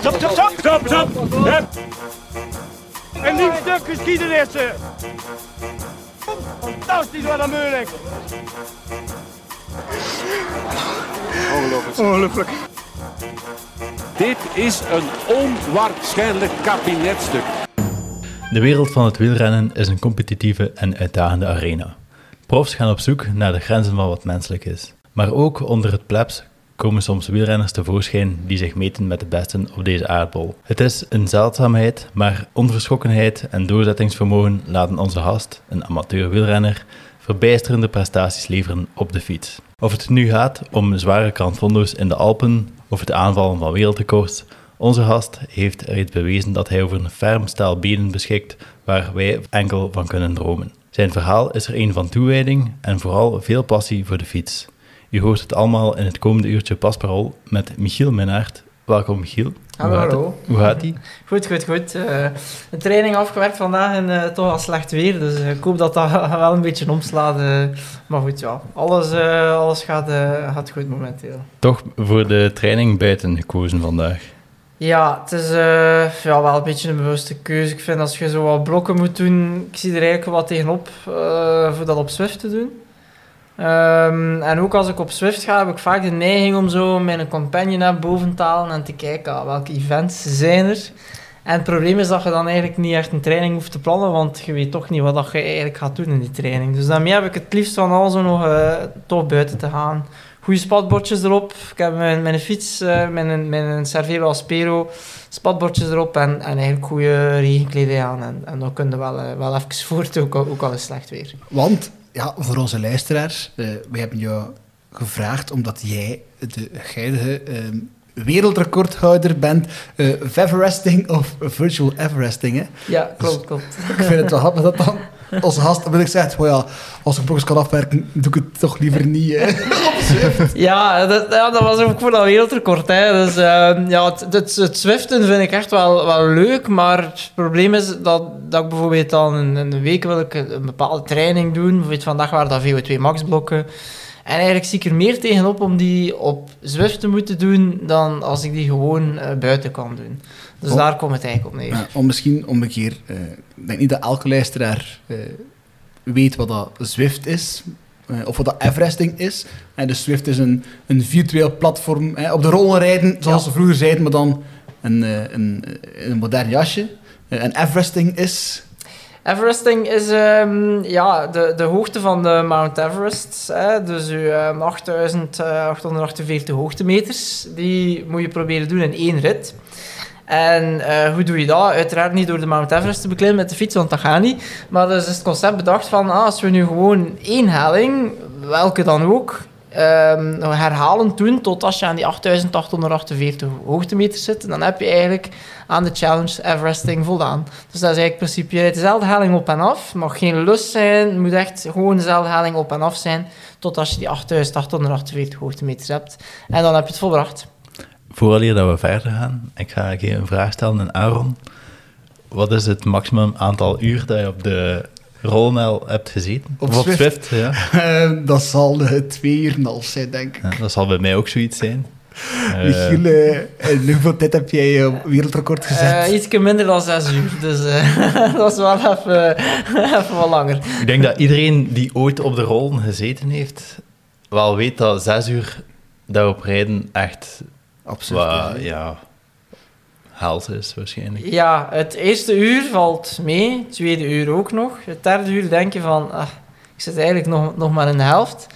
Stop, stop, stop! Stop, stop! Stop. Een nieuw stuk geschiedenissen. Fantastisch, wat een moeilijk. Ongelooflijk. Ongelooflijk. Dit is een onwaarschijnlijk kabinetstuk. De wereld van het wielrennen is een competitieve en uitdagende arena. Profs gaan op zoek naar de grenzen van wat menselijk is. Maar ook onder het plebs komen soms wielrenners tevoorschijn die zich meten met de besten op deze aardbol. Het is een zeldzaamheid, maar onverschrokkenheid en doorzettingsvermogen laten onze gast, een amateur wielrenner, verbijsterende prestaties leveren op de fiets. Of het nu gaat om zware Granfondo's in de Alpen of het aanvallen van wereldrecords, onze gast heeft reeds bewezen dat hij over een ferm staal benen beschikt waar wij enkel van kunnen dromen. Zijn verhaal is er een van toewijding en vooral veel passie voor de fiets. U hoort het allemaal in het komende uurtje Pasparol met Michiel Minnaert. Welkom Michiel. Hallo. Hoe gaat ie? Goed. Een training afgewerkt vandaag en toch al slecht weer, dus ik hoop dat wel een beetje omslaat. Maar goed, ja, alles gaat goed momenteel. Toch voor de training buiten gekozen vandaag? Ja, het is wel een beetje een bewuste keuze. Ik vind als je zo wat blokken moet doen, ik zie er eigenlijk wat tegenop voor dat op Zwift te doen. En ook als ik op Zwift ga, heb ik vaak de neiging om zo mijn companion naar boven te halen en te kijken welke events zijn er. En het probleem is dat je dan eigenlijk niet echt een training hoeft te plannen, want je weet toch niet wat je eigenlijk gaat doen in die training. Dus daarmee heb ik het liefst van alles nog toch buiten te gaan. Goede spatbordjes erop. Ik heb mijn fiets, mijn Cervélo Aspero, spatbordjes erop en eigenlijk goede regenkleding aan. En dan kun je wel even voort, ook al is slecht weer. Want... Ja, voor onze luisteraars, we hebben jou gevraagd omdat jij de huidige wereldrecordhouder bent. Everesting of Virtual Everesting, hè? Ja, klopt. Dus, ik vind het wel grappig dat dan onze gast, wil ik zeggen, als ik blokjes kan afwerken, doe ik het toch liever niet. Dat was ook voor dat wereldrecord. Hè. Dus, het zwiften vind ik echt wel leuk, maar het probleem is dat ik bijvoorbeeld dan een week wil ik een bepaalde training doen. Bijvoorbeeld vandaag waren dat VO2 max blokken. En eigenlijk zie ik er meer tegenop om die op Zwift te moeten doen dan als ik die gewoon buiten kan doen. Dus daar komt het eigenlijk op neer. Ja, ik denk niet dat elke luisteraar weet wat dat Zwift is, of wat dat Everesting is. En dus Zwift is een virtueel platform, op de rollen rijden, zoals ze vroeger zeiden, maar dan een modern jasje. En Everesting is... Everesting is de hoogte van de Mount Everest, dus 8.848 hoogtemeters, die moet je proberen doen in één rit. En hoe doe je dat? Uiteraard niet door de Mount Everest te beklimmen met de fiets, want dat gaat niet. Maar dus is het concept bedacht van, als we nu gewoon één helling, welke dan ook, herhalen doen tot als je aan die 8.848 hoogtemeter zit, dan heb je eigenlijk aan de challenge Everesting voldaan. Dus dat is eigenlijk het principe. Je rijdt dezelfde helling op en af, het mag geen lus zijn, het moet echt gewoon dezelfde helling op en af zijn tot als je die 8.848 hoogtemeters hebt. En dan heb je het volbracht. Vooraleer dat we verder gaan, ik ga een keer een vraag stellen aan Aaron. Wat is het maximum aantal uur dat je op de rolmel hebt gezeten? Op Zwift, ja. Dat zal 2,5 uur zijn, denk ik. Ja, dat zal bij mij ook zoiets zijn. Michiel, hoeveel tijd heb jij je wereldrecord gezet? Iets minder dan 6 uur, dus dat is wel even wat langer. Ik denk dat iedereen die ooit op de rollen gezeten heeft, wel weet dat 6 uur daarop rijden echt... Absurd. Haalt is waarschijnlijk. Ja, het eerste uur valt mee, het tweede uur ook nog. Het derde uur denk je van, ik zit eigenlijk nog maar in de helft.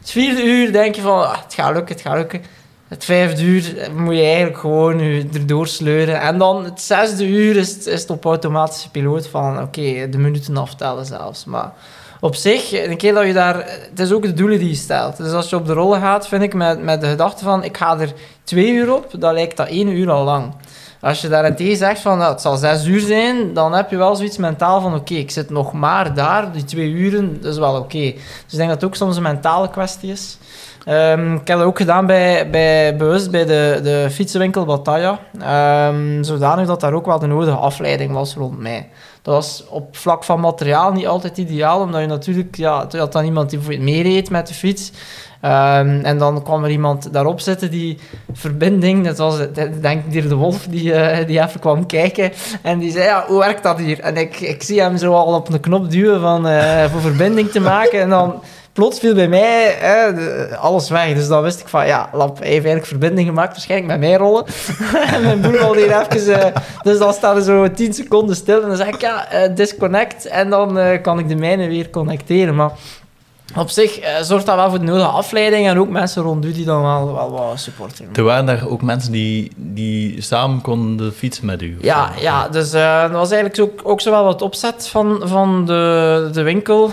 Het vierde uur denk je van, het gaat lukken. Het vijfde uur moet je eigenlijk gewoon erdoor sleuren. En dan het zesde uur is het op automatische piloot van, oké, de minuten aftellen zelfs. Maar op zich, een keer dat je daar... Het is ook de doelen die je stelt. Dus als je op de rollen gaat, vind ik met de gedachte van, ik ga er 2 uur op, dan lijkt dat 1 uur al lang. Als je daarentegen zegt van, het zal 6 uur zijn, dan heb je wel zoiets mentaal van, oké, ik zit nog maar daar, die 2 uren, dat is wel oké. Dus ik denk dat het ook soms een mentale kwestie is. Ik heb dat ook gedaan bewust bij de fietsenwinkel Bataya. Zodanig dat daar ook wel de nodige afleiding was rond mij. Dat was op vlak van materiaal niet altijd ideaal, omdat je natuurlijk... Ja, je had dan iemand die voor je meereed met de fiets. En dan kwam er iemand daarop zitten die verbinding... Dat was, denk ik, de Wolf, die even kwam kijken. En die zei, ja, hoe werkt dat hier? En ik zie hem zo al op een knop duwen voor verbinding te maken. En dan... Plots viel bij mij alles weg. Dus dan wist ik van, ja, Lap heeft eigenlijk verbinding gemaakt. Waarschijnlijk met mijn rollen. En mijn broer al hier even... dus dan staan er zo 10 seconden stil. En dan zeg ik, ja, disconnect. En dan kan ik de mijne weer connecteren. Maar op zich zorgt dat wel voor de nodige afleiding. En ook mensen rond u die dan wel supporten. Er waren daar ook mensen die samen konden fietsen met u? Ja, dus dat was eigenlijk ook zowel wat opzet van de winkel.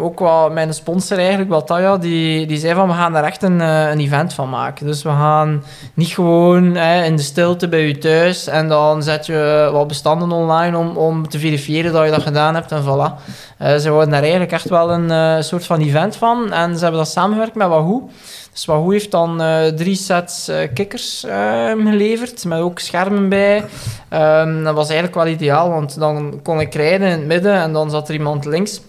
Ook wel mijn sponsor eigenlijk, Bataya, die zei van we gaan daar echt een event van maken. Dus we gaan niet gewoon in de stilte bij u thuis en dan zet je wat bestanden online om te verifiëren dat je dat gedaan hebt en voilà. Ze worden daar eigenlijk echt wel een soort van event van. En ze hebben dat samengewerkt met Wahoo. Dus Wahoo heeft dan 3 sets kikkers geleverd, met ook schermen bij. Dat was eigenlijk wel ideaal, want dan kon ik rijden in het midden en dan zat er iemand links,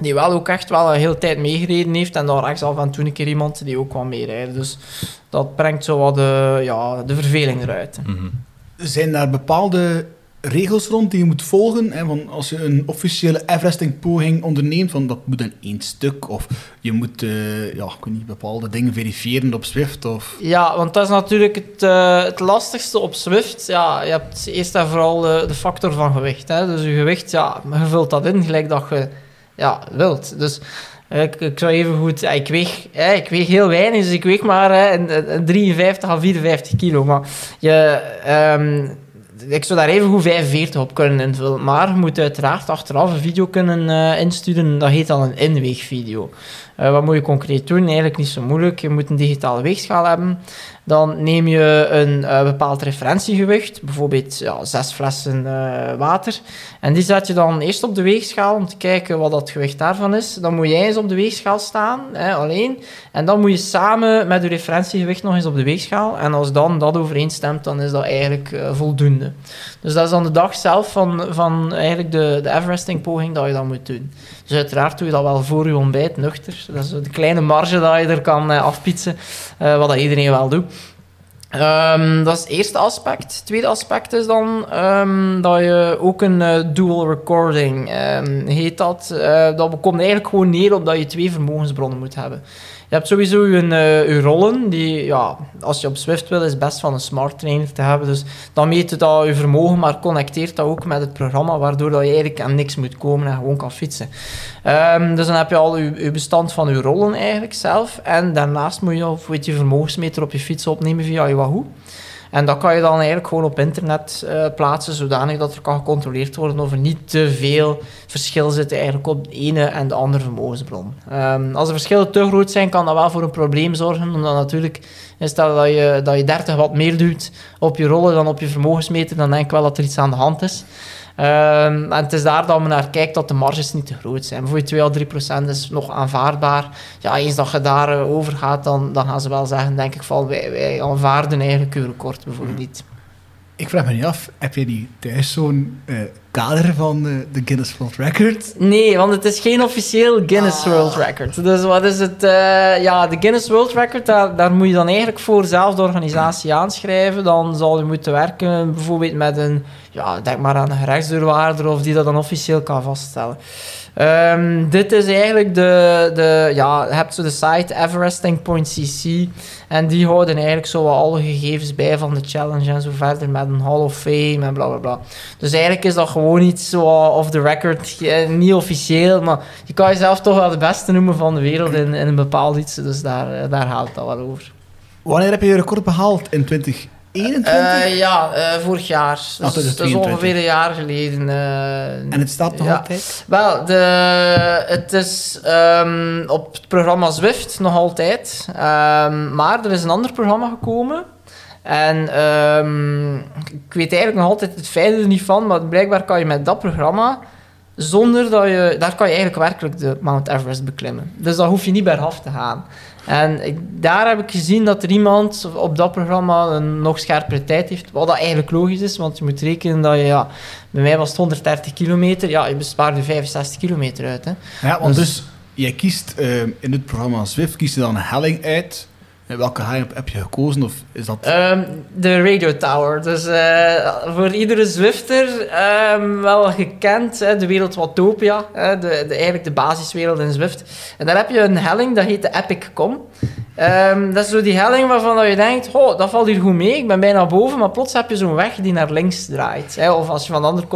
die wel ook echt wel een hele tijd meegereden heeft. En dan rechtsaf en toe een keer iemand die ook kwam meerijden. Dus dat brengt zo wat de verveling eruit. Mm-hmm. Zijn daar bepaalde... regels rond die je moet volgen, hè, van als je een officiële Everesting-poging onderneemt, van dat moet in 1 stuk, of je moet bepaalde dingen verifiëren op Zwift, of... Ja, want dat is natuurlijk het lastigste op Zwift. Ja, je hebt eerst en vooral de factor van gewicht. Hè. Dus je gewicht, ja, je vult dat in gelijk dat je wilt. Dus ik zou even goed... ik weeg heel weinig, dus ik weeg maar 53 à 54 kilo. Maar je... ik zou daar even goed 45 op kunnen invullen. Maar je moet uiteraard achteraf een video kunnen insturen. Dat heet dan een inweegvideo. Wat moet je concreet doen? Eigenlijk niet zo moeilijk. Je moet een digitale weegschaal hebben. Dan neem je een bepaald referentiegewicht. Bijvoorbeeld 6 flessen water. En die zet je dan eerst op de weegschaal om te kijken wat dat gewicht daarvan is. Dan moet jij eens op de weegschaal staan, alleen. En dan moet je samen met je referentiegewicht nog eens op de weegschaal. En als dan dat overeenstemt, dan is dat eigenlijk voldoende. Dus dat is dan de dag zelf van eigenlijk de Everesting-poging dat je dat moet doen. Dus uiteraard doe je dat wel voor je ontbijt, nuchter. Dat is de kleine marge dat je er kan afpietsen, wat dat iedereen wel doet. Dat is het eerste aspect. Het tweede aspect is dan dat je ook een dual recording heet dat. Dat komt eigenlijk gewoon neer op dat je 2 vermogensbronnen moet hebben. Je hebt sowieso je rollen, die als je op Zwift wil, is best van een smart trainer te hebben. Dus dan meet je dat je vermogen, maar connecteert dat ook met het programma, waardoor dat je eigenlijk aan niks moet komen en gewoon kan fietsen. Dus dan heb je al je bestand van je rollen eigenlijk zelf. En daarnaast moet je vermogensmeter op je fiets opnemen via je Wahoo. En dat kan je dan eigenlijk gewoon op internet plaatsen, zodanig dat er kan gecontroleerd worden of er niet te veel verschil zit eigenlijk op de ene en de andere vermogensbron. Als de verschillen te groot zijn, kan dat wel voor een probleem zorgen, omdat natuurlijk, stel dat je 30 watt meer duwt op je rollen dan op je vermogensmeter, dan denk ik wel dat er iets aan de hand is. En het is daar dat men naar kijkt dat de marges niet te groot zijn. Bijvoorbeeld 2 à 3% is nog aanvaardbaar. Ja, eens dat je daarover gaat, dan gaan ze wel zeggen, denk ik, van wij aanvaarden eigenlijk uw record bijvoorbeeld niet. Ik vraag me niet af, heb je die thuis zo'n kader van de Guinness World Record? Nee, want het is geen officieel Guinness World Record. Dus wat is het? De Guinness World Record, daar moet je dan eigenlijk voor zelf de organisatie aanschrijven. Dan zal je moeten werken bijvoorbeeld met een, denk maar aan een gerechtsdeurwaarder of die dat dan officieel kan vaststellen. Dit is eigenlijk je hebt zo de site everesting.cc en die houden eigenlijk zo wat alle gegevens bij van de challenge en zo verder met een Hall of Fame en bla bla bla. Dus eigenlijk is dat gewoon iets zo off the record, niet officieel, maar je kan jezelf toch wel de beste noemen van de wereld in een bepaald iets, dus daar gaat dat wel over. Wanneer heb je je record behaald in 2021? Vorig jaar. Dus ongeveer een jaar geleden. En het staat nog altijd? Wel, het is op het programma Zwift nog altijd. Maar er is een ander programma gekomen. En ik weet eigenlijk nog altijd het fijne er niet van, maar blijkbaar kan je met dat programma, daar kan je eigenlijk werkelijk de Mount Everest beklimmen. Dus dan hoef je niet bergaf te gaan. En daar heb ik gezien dat er iemand op dat programma een nog scherpere tijd heeft. Wat dat eigenlijk logisch is, want je moet rekenen dat je... Ja, bij mij was het 130 kilometer. Ja, je bespaarde 65 kilometer uit. Hè. Ja, want dus jij kiest in het programma Zwift, kies je dan een helling uit... Welke high-up heb je gekozen? Of is dat... de Radio Tower. Dus voor iedere Zwifter wel gekend. De wereld Watopia. Eigenlijk de basiswereld in Zwift. En dan heb je een helling, dat heet de Epic KOM. Dat is zo die helling waarvan je denkt... Oh, dat valt hier goed mee. Ik ben bijna boven. Maar plots heb je zo'n weg die naar links draait. Of als je van de andere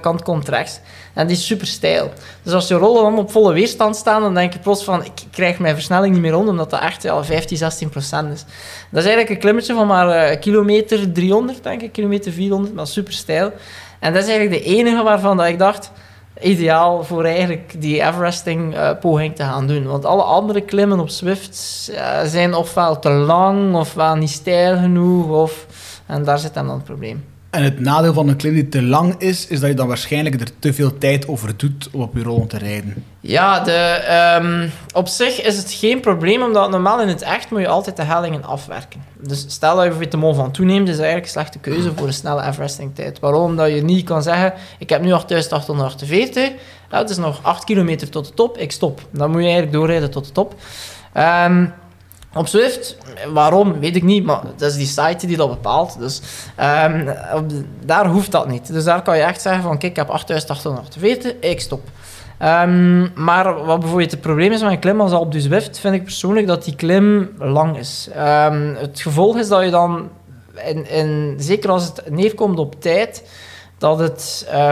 kant komt rechts. En die is super steil. Dus als je rollen om op volle weerstand staan, dan denk je plots van, ik krijg mijn versnelling niet meer rond, omdat dat echt 15-16% is. Dat is eigenlijk een klimmetje van maar kilometer 300, denk ik, kilometer 400, maar super steil. En dat is eigenlijk de enige waarvan dat ik dacht, ideaal voor eigenlijk die Everesting poging te gaan doen. Want alle andere klimmen op Zwift zijn ofwel te lang, ofwel niet steil genoeg, en daar zit dan het probleem. En het nadeel van een klim die te lang is, is dat je dan waarschijnlijk er te veel tijd over doet om op je rollen te rijden. Ja, op zich is het geen probleem, omdat normaal in het echt moet je altijd de hellingen afwerken. Dus stel dat je bijvoorbeeld de mol van toeneemt, is dat eigenlijk een slechte keuze voor een snelle Everesting tijd. Waarom? Dat je niet kan zeggen, ik heb nu 8848, nou, het is nog 8 kilometer tot de top, ik stop. Dan moet je eigenlijk doorrijden tot de top. Op Zwift, waarom, weet ik niet, maar dat is die site die dat bepaalt. Dus daar hoeft dat niet. Dus daar kan je echt zeggen van, kijk, ik heb 8848, ik stop. Maar wat bijvoorbeeld het probleem is met een klim als Alpe du Zwift, vind ik persoonlijk dat die klim lang is. Het gevolg is dat je dan, zeker als het neerkomt op tijd... dat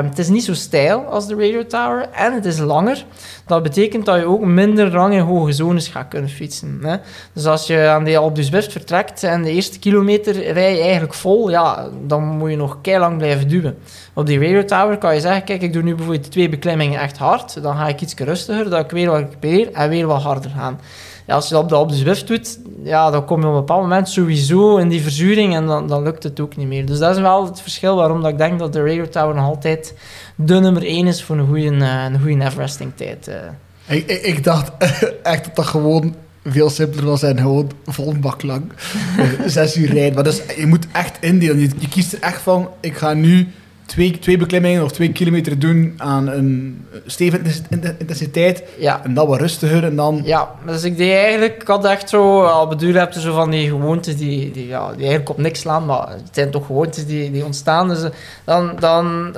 het is niet zo steil als de Radio Tower en het is langer. Dat betekent dat je ook minder lang in hoge zones gaat kunnen fietsen. Hè? Dus als je aan de Alpe du Zwift vertrekt en de eerste kilometer rij je eigenlijk vol, ja, dan moet je nog keilang blijven duwen. Op die Radio Tower kan je zeggen, kijk, ik doe nu bijvoorbeeld 2 beklimmingen echt hard, dan ga ik iets rustiger, dan ik weer wat recupereer en weer wat harder gaan. Ja, als je dat op de Alpe du Zwift doet, ja, dan kom je op een bepaald moment sowieso in die verzuring en dan lukt het ook niet meer. Dus dat is wel het verschil waarom dat ik denk dat de Radio Tower nog altijd de nummer 1 is voor een goede Everesting tijd. Ik dacht echt dat dat gewoon veel simpeler was en gewoon vol bak lang. 6 uur rijden. Maar dus, je moet echt indelen. Je kiest er echt van, ik ga nu 2 beklimmingen of 2 kilometer doen aan een stevige intensiteit. Ja. En dan wat rustiger en dan... Ja, dus ik deed eigenlijk... Ik had echt zo... Al bedoel, heb je zo van die gewoontes die eigenlijk op niks slaan, maar het zijn toch gewoontes die ontstaan. Dus dan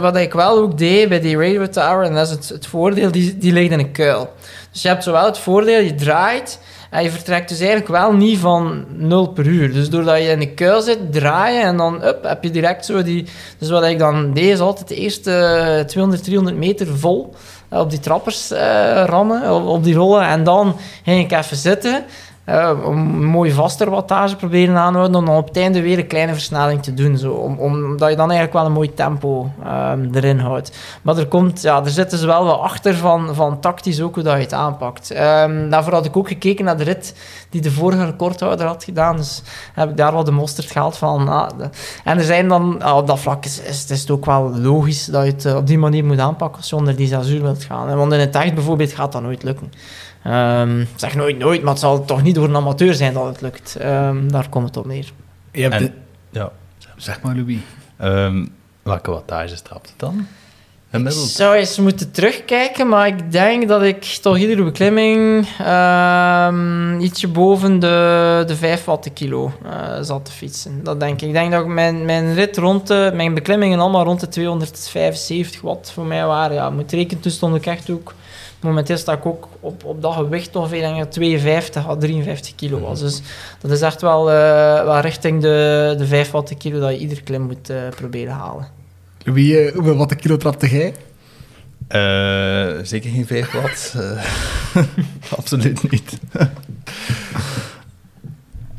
wat ik wel ook deed bij die Radio Tower, en dat is het voordeel, die ligt in een kuil. Dus je hebt zowel het voordeel, je draait... En je vertrekt dus eigenlijk wel niet van 0 per uur. Dus doordat je in de kuil zit, draai je en dan up, heb je direct zo die... Dus wat ik dan deed, is altijd de eerste 200, 300 meter vol op die trappers rammen, op die rollen. En dan ging ik even zitten, een mooie vaster wattage proberen aanhouden, om dan op het einde weer een kleine versnelling te doen. Zo, omdat je dan eigenlijk wel een mooi tempo erin houdt. Maar er zit dus wel wat achter van tactisch ook hoe dat je het aanpakt. Daarvoor had ik ook gekeken naar de rit die de vorige recordhouder had gedaan. Dus heb ik daar wel de mosterd gehaald van. En er zijn dan, op dat vlak is het ook wel logisch dat je het op die manier moet aanpakken als je onder die 6 uur wilt gaan. Hè? Want in het echt bijvoorbeeld gaat dat nooit lukken. Ik zeg nooit, maar het zal toch niet door een amateur zijn dat het lukt. Daar komt het op neer. Je hebt ja. Zeg maar, Louis. Welke wattage trapt het dan? Gemiddeld? Ik zou eens moeten terugkijken, maar ik denk dat ik toch iedere beklimming ietsje boven de 5 watt de kilo zat te fietsen. Dat denk ik. Ik denk dat mijn rit mijn beklimmingen allemaal rond de 275 watt voor mij waren. Ja, moet rekenen, toen stond ik echt ook... Momenteel sta ik ook op dat gewicht ongeveer 52 à 53 kilo was. Dus dat is echt wel richting de 5 watt de kilo dat je ieder klim moet proberen halen. Louis, hoeveel watt de kilo trapte jij? Zeker geen 5 watt. Absoluut niet.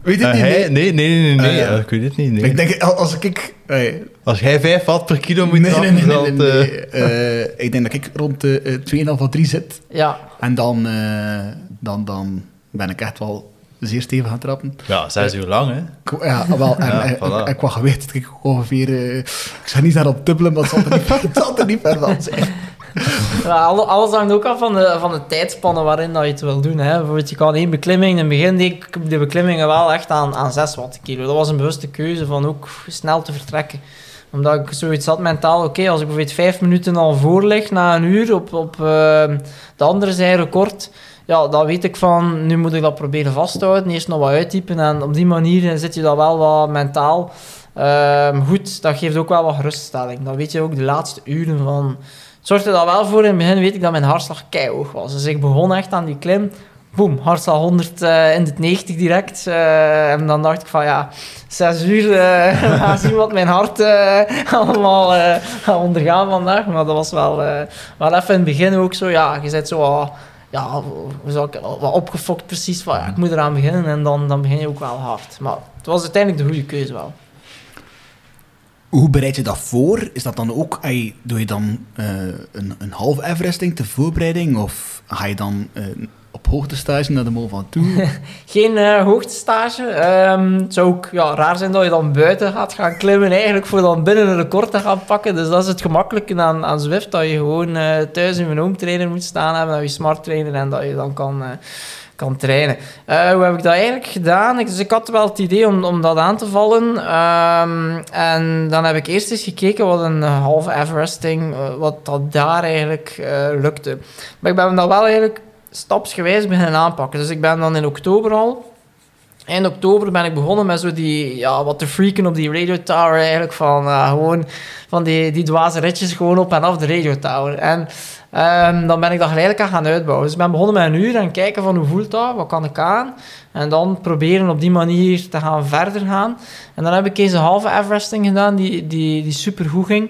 Weet je het niet? Nee. Ik weet het niet. Nee. Ik denk, als ik... Als jij 5 watt per kilo moet trappen... Nee. Ik denk dat ik rond de 2,5 of 3 zit. Ja. En dan ben ik echt wel zeer stevig gaan trappen. Ja, 6 uur lang, hè? Ja, wel. En qua gewicht zit ik ongeveer... ik zou niet naar op dubbelen, maar het zal er niet ver van zijn. Ja, alles hangt ook af van de tijdspannen waarin dat je het wil doen. Hè. Bijvoorbeeld, je kan één beklimming, in het begin deed ik de beklimmingen wel echt aan 6 watt kilo. Dat was een bewuste keuze van ook snel te vertrekken. Omdat ik zoiets had mentaal, oké, als ik bijvoorbeeld 5 minuten al voor lig na een uur op de andere zij record, ja, dan weet ik van, nu moet ik dat proberen vasthouden, eerst nog wat uittypen en op die manier zit je dat wel wat mentaal goed. Dat geeft ook wel wat geruststelling. Dan weet je ook de laatste uren van... Het zorgde dat wel voor. In het begin weet ik dat mijn hartslag keihoog was. Dus ik begon echt aan die klim. Boom, hartslag 100 in de 90 direct. En dan dacht ik van ja, 6 uur. We gaan zien wat mijn hart allemaal gaat ondergaan vandaag. Maar dat was wel even in het begin ook zo. Ja, je bent zo wat opgefokt precies. Van, ja, ik moet eraan beginnen. En dan begin je ook wel hard. Maar het was uiteindelijk de goede keuze wel. Hoe bereid je dat voor? Is dat dan ook, doe je dan een half Everesting ter voorbereiding? Of ga je dan op hoogtestage naar de Mol van toe? Geen hoogtestage. Het zou ook raar zijn dat je dan buiten gaat gaan klimmen, eigenlijk voor dan binnen een record te gaan pakken. Dus dat is het gemakkelijke aan Zwift, dat je gewoon thuis in een home trainer moet staan hebben, dat je smart trainer en dat je dan kan trainen. Hoe heb ik dat eigenlijk gedaan? Dus ik had wel het idee om dat aan te vallen. En dan heb ik eerst eens gekeken wat een half Everesting, wat dat daar eigenlijk lukte. Maar ik ben dat wel eigenlijk stapsgewijs beginnen aanpakken. Dus ik ben dan in oktober al. Eind oktober ben ik begonnen met zo die, wat te freaken op die Radio Tower eigenlijk. Van gewoon van die dwaze ritjes gewoon op en af de Radio Tower. En dan ben ik dat geleidelijk aan gaan uitbouwen. Dus ik ben begonnen met een uur en kijken van hoe voelt dat, wat kan ik aan. En dan proberen op die manier te gaan verder gaan. En dan heb ik eens een halve Everesting gedaan die supergoed ging.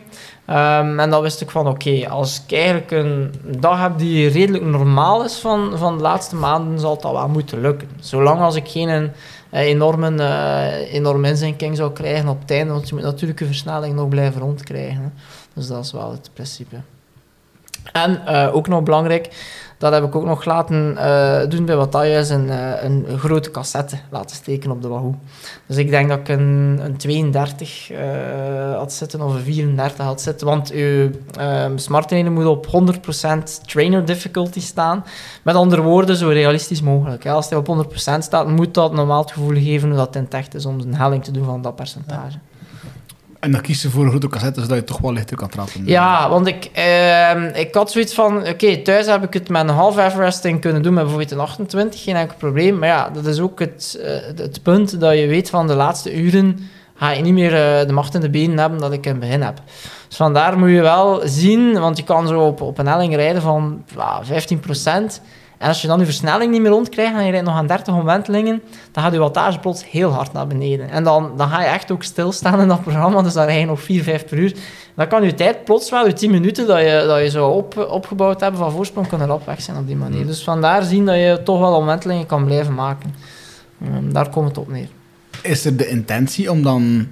En dan wist ik van oké, als ik eigenlijk een dag heb die redelijk normaal is van de laatste maanden, zal dat wel moeten lukken. Zolang als ik geen enorme inzinking zou krijgen op het einde, want je moet natuurlijk je versnelling nog blijven rondkrijgen. Hè. Dus dat is wel het principe. En ook nog belangrijk, dat heb ik ook nog laten doen bij Bataya, een grote cassette laten steken op de Wahoo. Dus ik denk dat ik een 32 had zitten of een 34 had zitten. Want uw smart trainer moet op 100% trainer difficulty staan. Met andere woorden, zo realistisch mogelijk. Hè. Als hij op 100% staat, moet dat normaal het gevoel geven dat het in tech is om een helling te doen van dat percentage. Ja. En dan kies je voor een grote cassette, zodat je toch wel lichter kan trappen. Ja, want ik had zoiets van... Oké, thuis heb ik het met een half Everesting kunnen doen, met bijvoorbeeld een 28, geen enkel probleem. Maar ja, dat is ook het punt dat je weet van de laatste uren ga je niet meer de macht in de benen hebben dat ik in het begin heb. Dus vandaar moet je wel zien, want je kan zo op een helling rijden van 15%. En als je dan je versnelling niet meer rondkrijgt en je rijdt nog aan 30 omwentelingen, dan gaat je wattage plots heel hard naar beneden. En dan ga je echt ook stilstaan in dat programma, dus dan rij je nog 4-5 per uur. Dan kan je tijd plots wel, je 10 minuten dat je zo opgebouwd hebben van voorsprong, kunnen erop weg zijn op die manier. Dus vandaar zien dat je toch wel omwentelingen kan blijven maken. Daar komt het op neer. Is er de intentie om dan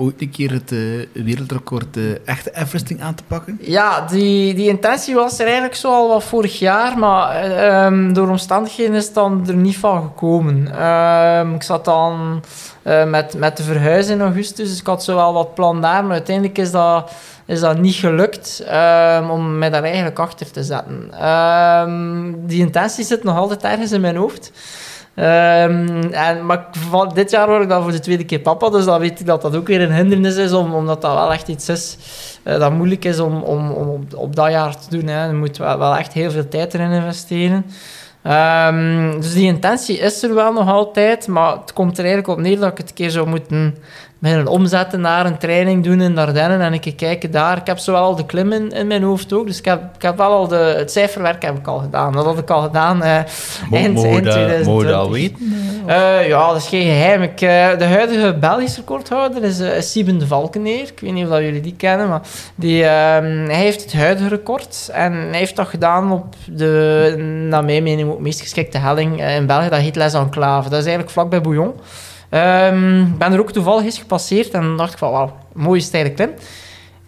ooit een keer het wereldrecord echte Everesting aan te pakken? Ja, die intentie was er eigenlijk zo al wat vorig jaar, maar door omstandigheden is het dan er niet van gekomen. Ik zat dan met de verhuizen in augustus, dus ik had zo wel wat plan daar, maar uiteindelijk is dat niet gelukt om mij daar eigenlijk achter te zetten. Die intentie zit nog altijd ergens in mijn hoofd. Maar dit jaar word ik dan voor de tweede keer papa, dus dan weet ik dat dat ook weer een hindernis is, omdat dat wel echt iets is dat moeilijk is om op dat jaar te doen. Hè. Je moet wel echt heel veel tijd erin investeren. Dus die intentie is er wel nog altijd, maar het komt er eigenlijk op neer dat ik het een keer zou moeten omzetten naar een training doen in Ardennen en ik kijk daar. Ik heb zowel al de klim in mijn hoofd ook, dus ik heb wel al het cijferwerk heb ik al gedaan. Dat had ik al gedaan eind 2020. Mogen we dat weten? Ja, dat is geen geheim. De huidige Belgische recordhouder is Sieben de Valkeneer. Ik weet niet of dat jullie die kennen, maar hij heeft het huidige record en hij heeft dat gedaan op de, naar mijn mening, ook meest geschikte helling in België. Dat heet Les Anclaves. Dat is eigenlijk vlakbij Bouillon. Ik ben er ook toevallig eens gepasseerd en dan dacht ik van wauw, mooie steile klim.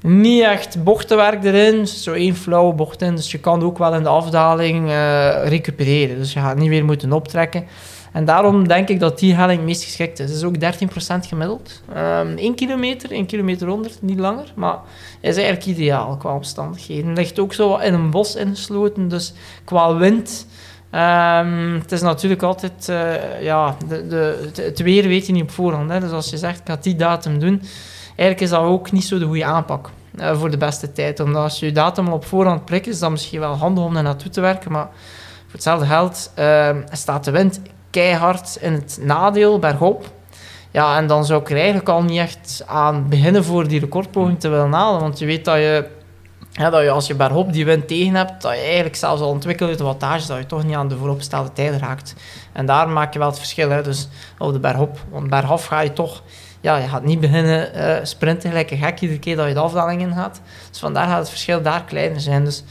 Niet echt bochtenwerk erin, zo één flauwe bocht in, dus je kan ook wel in de afdaling recupereren. Dus je gaat niet weer moeten optrekken. En daarom denk ik dat die helling het meest geschikt is. Het is ook 13% gemiddeld. 1 kilometer, 1 kilometer 100, niet langer. Maar is eigenlijk ideaal qua omstandigheden. Het ligt ook zo in een bos ingesloten, dus qua wind... het is natuurlijk altijd... het weer weet je niet op voorhand. Hè. Dus als je zegt, ik ga die datum doen... Eigenlijk is dat ook niet zo de goede aanpak voor de beste tijd. Omdat als je je datum al op voorhand prikt, is dat misschien wel handig om daar naartoe te werken. Maar voor hetzelfde geld staat de wind keihard in het nadeel, bergop. Ja, en dan zou ik er eigenlijk al niet echt aan beginnen voor die recordpoging te willen halen. Want je weet dat je... Ja, dat je als je bergop die wind tegen hebt, dat je eigenlijk zelfs al ontwikkelt uit de wattage, dat je toch niet aan de vooropgestelde tijd raakt. En daar maak je wel het verschil, hè. Dus op de bergop. Want bergaf ga je toch... Ja, je gaat niet beginnen sprinten gelijk een gek iedere keer dat je de afdaling in gaat. Dus vandaar gaat het verschil daar kleiner zijn. Dus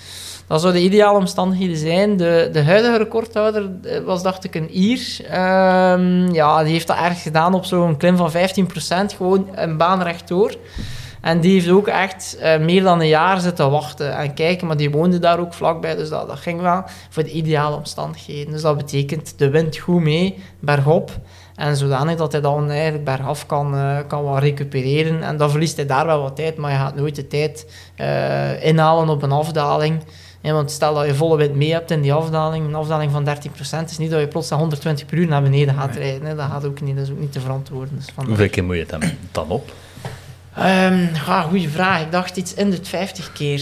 dat zou de ideale omstandigheden zijn. De huidige recordhouder was, dacht ik, een Ier. Die heeft dat erg gedaan op zo'n klim van 15%. Gewoon een baan rechtdoor. En die heeft ook echt meer dan een jaar zitten wachten en kijken. Maar die woonde daar ook vlakbij, dus dat ging wel voor de ideale omstandigheden. Dus dat betekent de wind goed mee, bergop. En zodanig dat hij dan eigenlijk bergaf kan wat recupereren. En dan verliest hij daar wel wat tijd, maar je gaat nooit de tijd inhalen op een afdaling. Ja, want stel dat je volle wind mee hebt in die afdaling, een afdaling van 13%, is niet dat je plots 120 per uur naar beneden gaat rijden. Hè. Dat gaat ook niet, dat is ook niet te verantwoorden. Dus hoeveel keer moet je het dan op? Goeie vraag. Ik dacht iets in de 50 keer.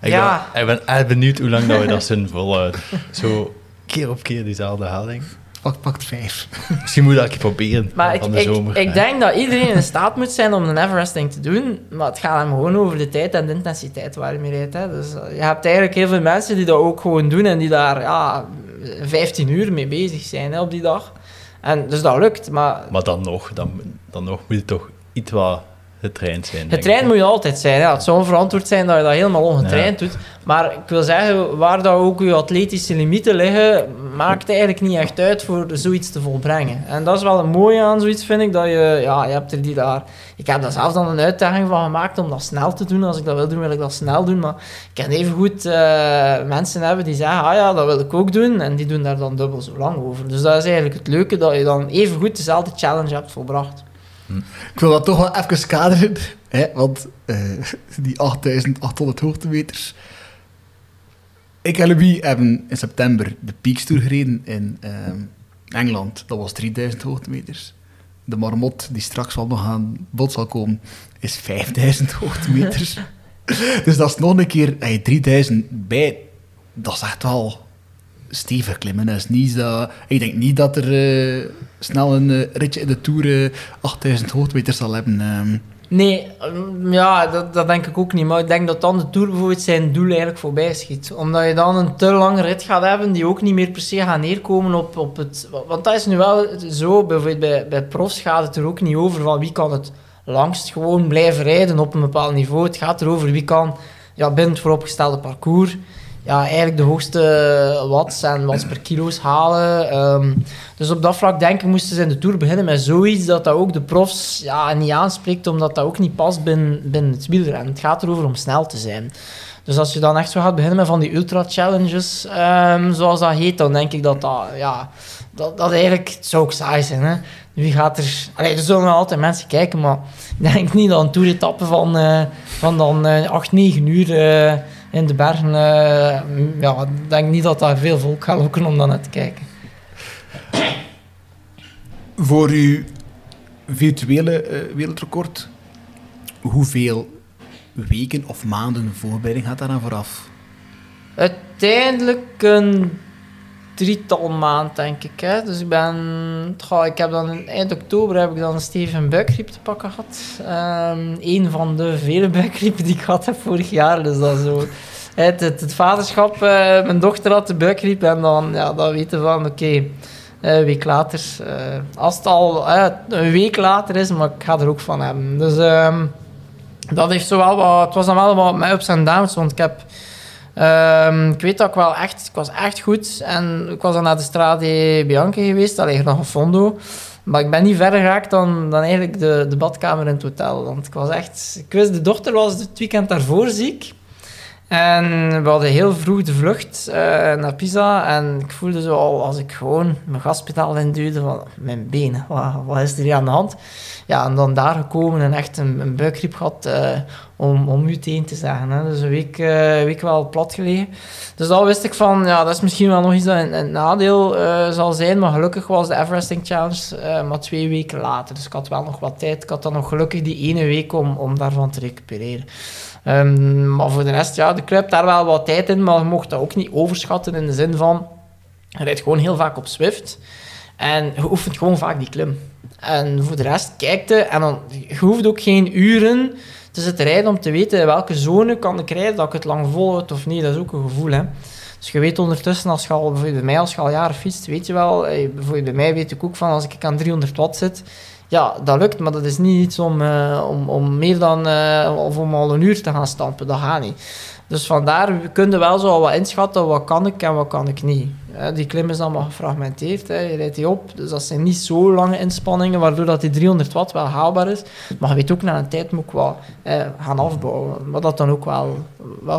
Ik ben echt benieuwd hoe lang dat we dat zin volhouden. Zo keer op keer diezelfde haling. Pakt 5. Misschien moet ik het proberen van de zomer. Ik denk dat iedereen in staat moet zijn om een Everesting te doen, maar het gaat hem gewoon over de tijd en de intensiteit waar je mee rijdt. Hè. Dus je hebt eigenlijk heel veel mensen die dat ook gewoon doen en die daar 15 uur mee bezig zijn, hè, op die dag. En dus dat lukt, maar dan nog moet je toch iets wat getraind zijn. Getraind moet je altijd zijn. Ja. Het zou onverantwoord zijn dat je dat helemaal ongetraind doet. Maar ik wil zeggen, waar dat ook je atletische limieten liggen, maakt eigenlijk niet echt uit voor zoiets te volbrengen. En dat is wel een mooie aan zoiets, vind ik. Dat je, je hebt er die daar... Ik heb daar zelf dan een uitdaging van gemaakt om dat snel te doen. Als ik dat wil doen, wil ik dat snel doen. Maar ik kan evengoed mensen hebben die zeggen, dat wil ik ook doen. En die doen daar dan dubbel zo lang over. Dus dat is eigenlijk het leuke, dat je dan evengoed dezelfde challenge hebt volbracht. Ik wil dat toch wel even kaderen, hè, want die 8800 hoogtemeters... Ik en Louis hebben in september de Peakstour gereden in Engeland. Dat was 3000 hoogtemeters. De Marmotte, die straks wel nog aan bod zal komen, is 5000 hoogtemeters. Dus dat is nog een keer 3000 bij. Dat is echt wel... stevig klimmen. Dat is niet dat, ik denk niet dat er snel een ritje in de Tour 8000 hoogtemeters zal hebben. Nee, dat denk ik ook niet. Maar ik denk dat dan de Tour bijvoorbeeld zijn doel eigenlijk voorbij schiet. Omdat je dan een te lange rit gaat hebben die ook niet meer per se gaat neerkomen op het... Want dat is nu wel zo, bijvoorbeeld bij profs gaat het er ook niet over van wie kan het langst gewoon blijven rijden op een bepaald niveau. Het gaat erover wie kan binnen het vooropgestelde parcours... eigenlijk de hoogste watts en watts per kilo's halen. Dus op dat vlak, denk ik, moesten ze in de Tour beginnen met zoiets dat ook de profs niet aanspreekt, omdat dat ook niet past binnen het wielrennen. Het gaat erover om snel te zijn. Dus als je dan echt zo gaat beginnen met van die ultra-challenges, zoals dat heet, dan denk ik dat eigenlijk... Het zou ook saai zijn, hè. Wie gaat er... Allee, er zullen altijd mensen kijken, maar ik denk niet dat een toeretappe van 8-9 uur... in de bergen, ik denk niet dat daar veel volk gaat lokken om dan naar te kijken. Voor uw virtuele wereldrecord, hoeveel weken of maanden voorbereiding gaat daar aan vooraf? Uiteindelijk een 3-tal maand, denk ik. Hè. Dus ik heb dan eind oktober een stevige buikgriep te pakken gehad. Eén van de vele buikgriepen die ik had heb vorig jaar. Dus dat is zo. Het vaderschap, mijn dochter had de buikgriep. En dan dat weten van, oké, een week later. Als het al een week later is, maar ik ga er ook van hebben. Dus dat heeft zowel wat... Het was dan wel wat ups en downs, want ik heb... ik weet dat ik wel echt... Ik was echt goed. En ik was dan naar de Strade Bianche geweest. Dat ligt nog een Granfondo. Maar ik ben niet verder geraakt dan eigenlijk de badkamer in het hotel. Want ik was echt... Ik wist, de dochter was het weekend daarvoor ziek. En we hadden heel vroeg de vlucht naar Pisa. En ik voelde zo al, als ik gewoon mijn gaspedaal induwde, van mijn benen, wat is er hier aan de hand? Ja, en dan daar gekomen en echt een buikgriep gehad om U-teen te zeggen. Hè. Dus een week wel plat gelegen. Dus dan wist ik van, ja, dat is misschien wel nog iets dat een nadeel zal zijn. Maar gelukkig was de Everesting Challenge maar 2 weken later. Dus ik had wel nog wat tijd. Ik had dan nog gelukkig die 1 week om daarvan te recupereren. Maar voor de rest, ja, de club hebt daar wel wat tijd in, maar je mocht dat ook niet overschatten in de zin van, je rijdt gewoon heel vaak op Zwift en je oefent gewoon vaak die klim. En voor de rest, kijkte en dan, je hoeft ook geen uren te zitten rijden om te weten in welke zone kan ik rijden, dat ik het lang volhoud of niet, dat is ook een gevoel, hè. Dus je weet ondertussen, als je al jaren fietst, weet je wel, bijvoorbeeld bij mij weet ik ook van, als ik aan 300 watt zit, ja, dat lukt, maar dat is niet iets om meer dan of om al een uur te gaan stampen. Dat gaat niet. Dus vandaar, we kunnen wel zo wat inschatten, wat kan ik en wat kan ik niet. Die klim is allemaal gefragmenteerd, hè. Je rijdt die op, dus dat zijn niet zo lange inspanningen, waardoor dat die 300 watt wel haalbaar is. Maar je weet ook, na een tijd moet ik wat gaan afbouwen, wat dat dan ook wel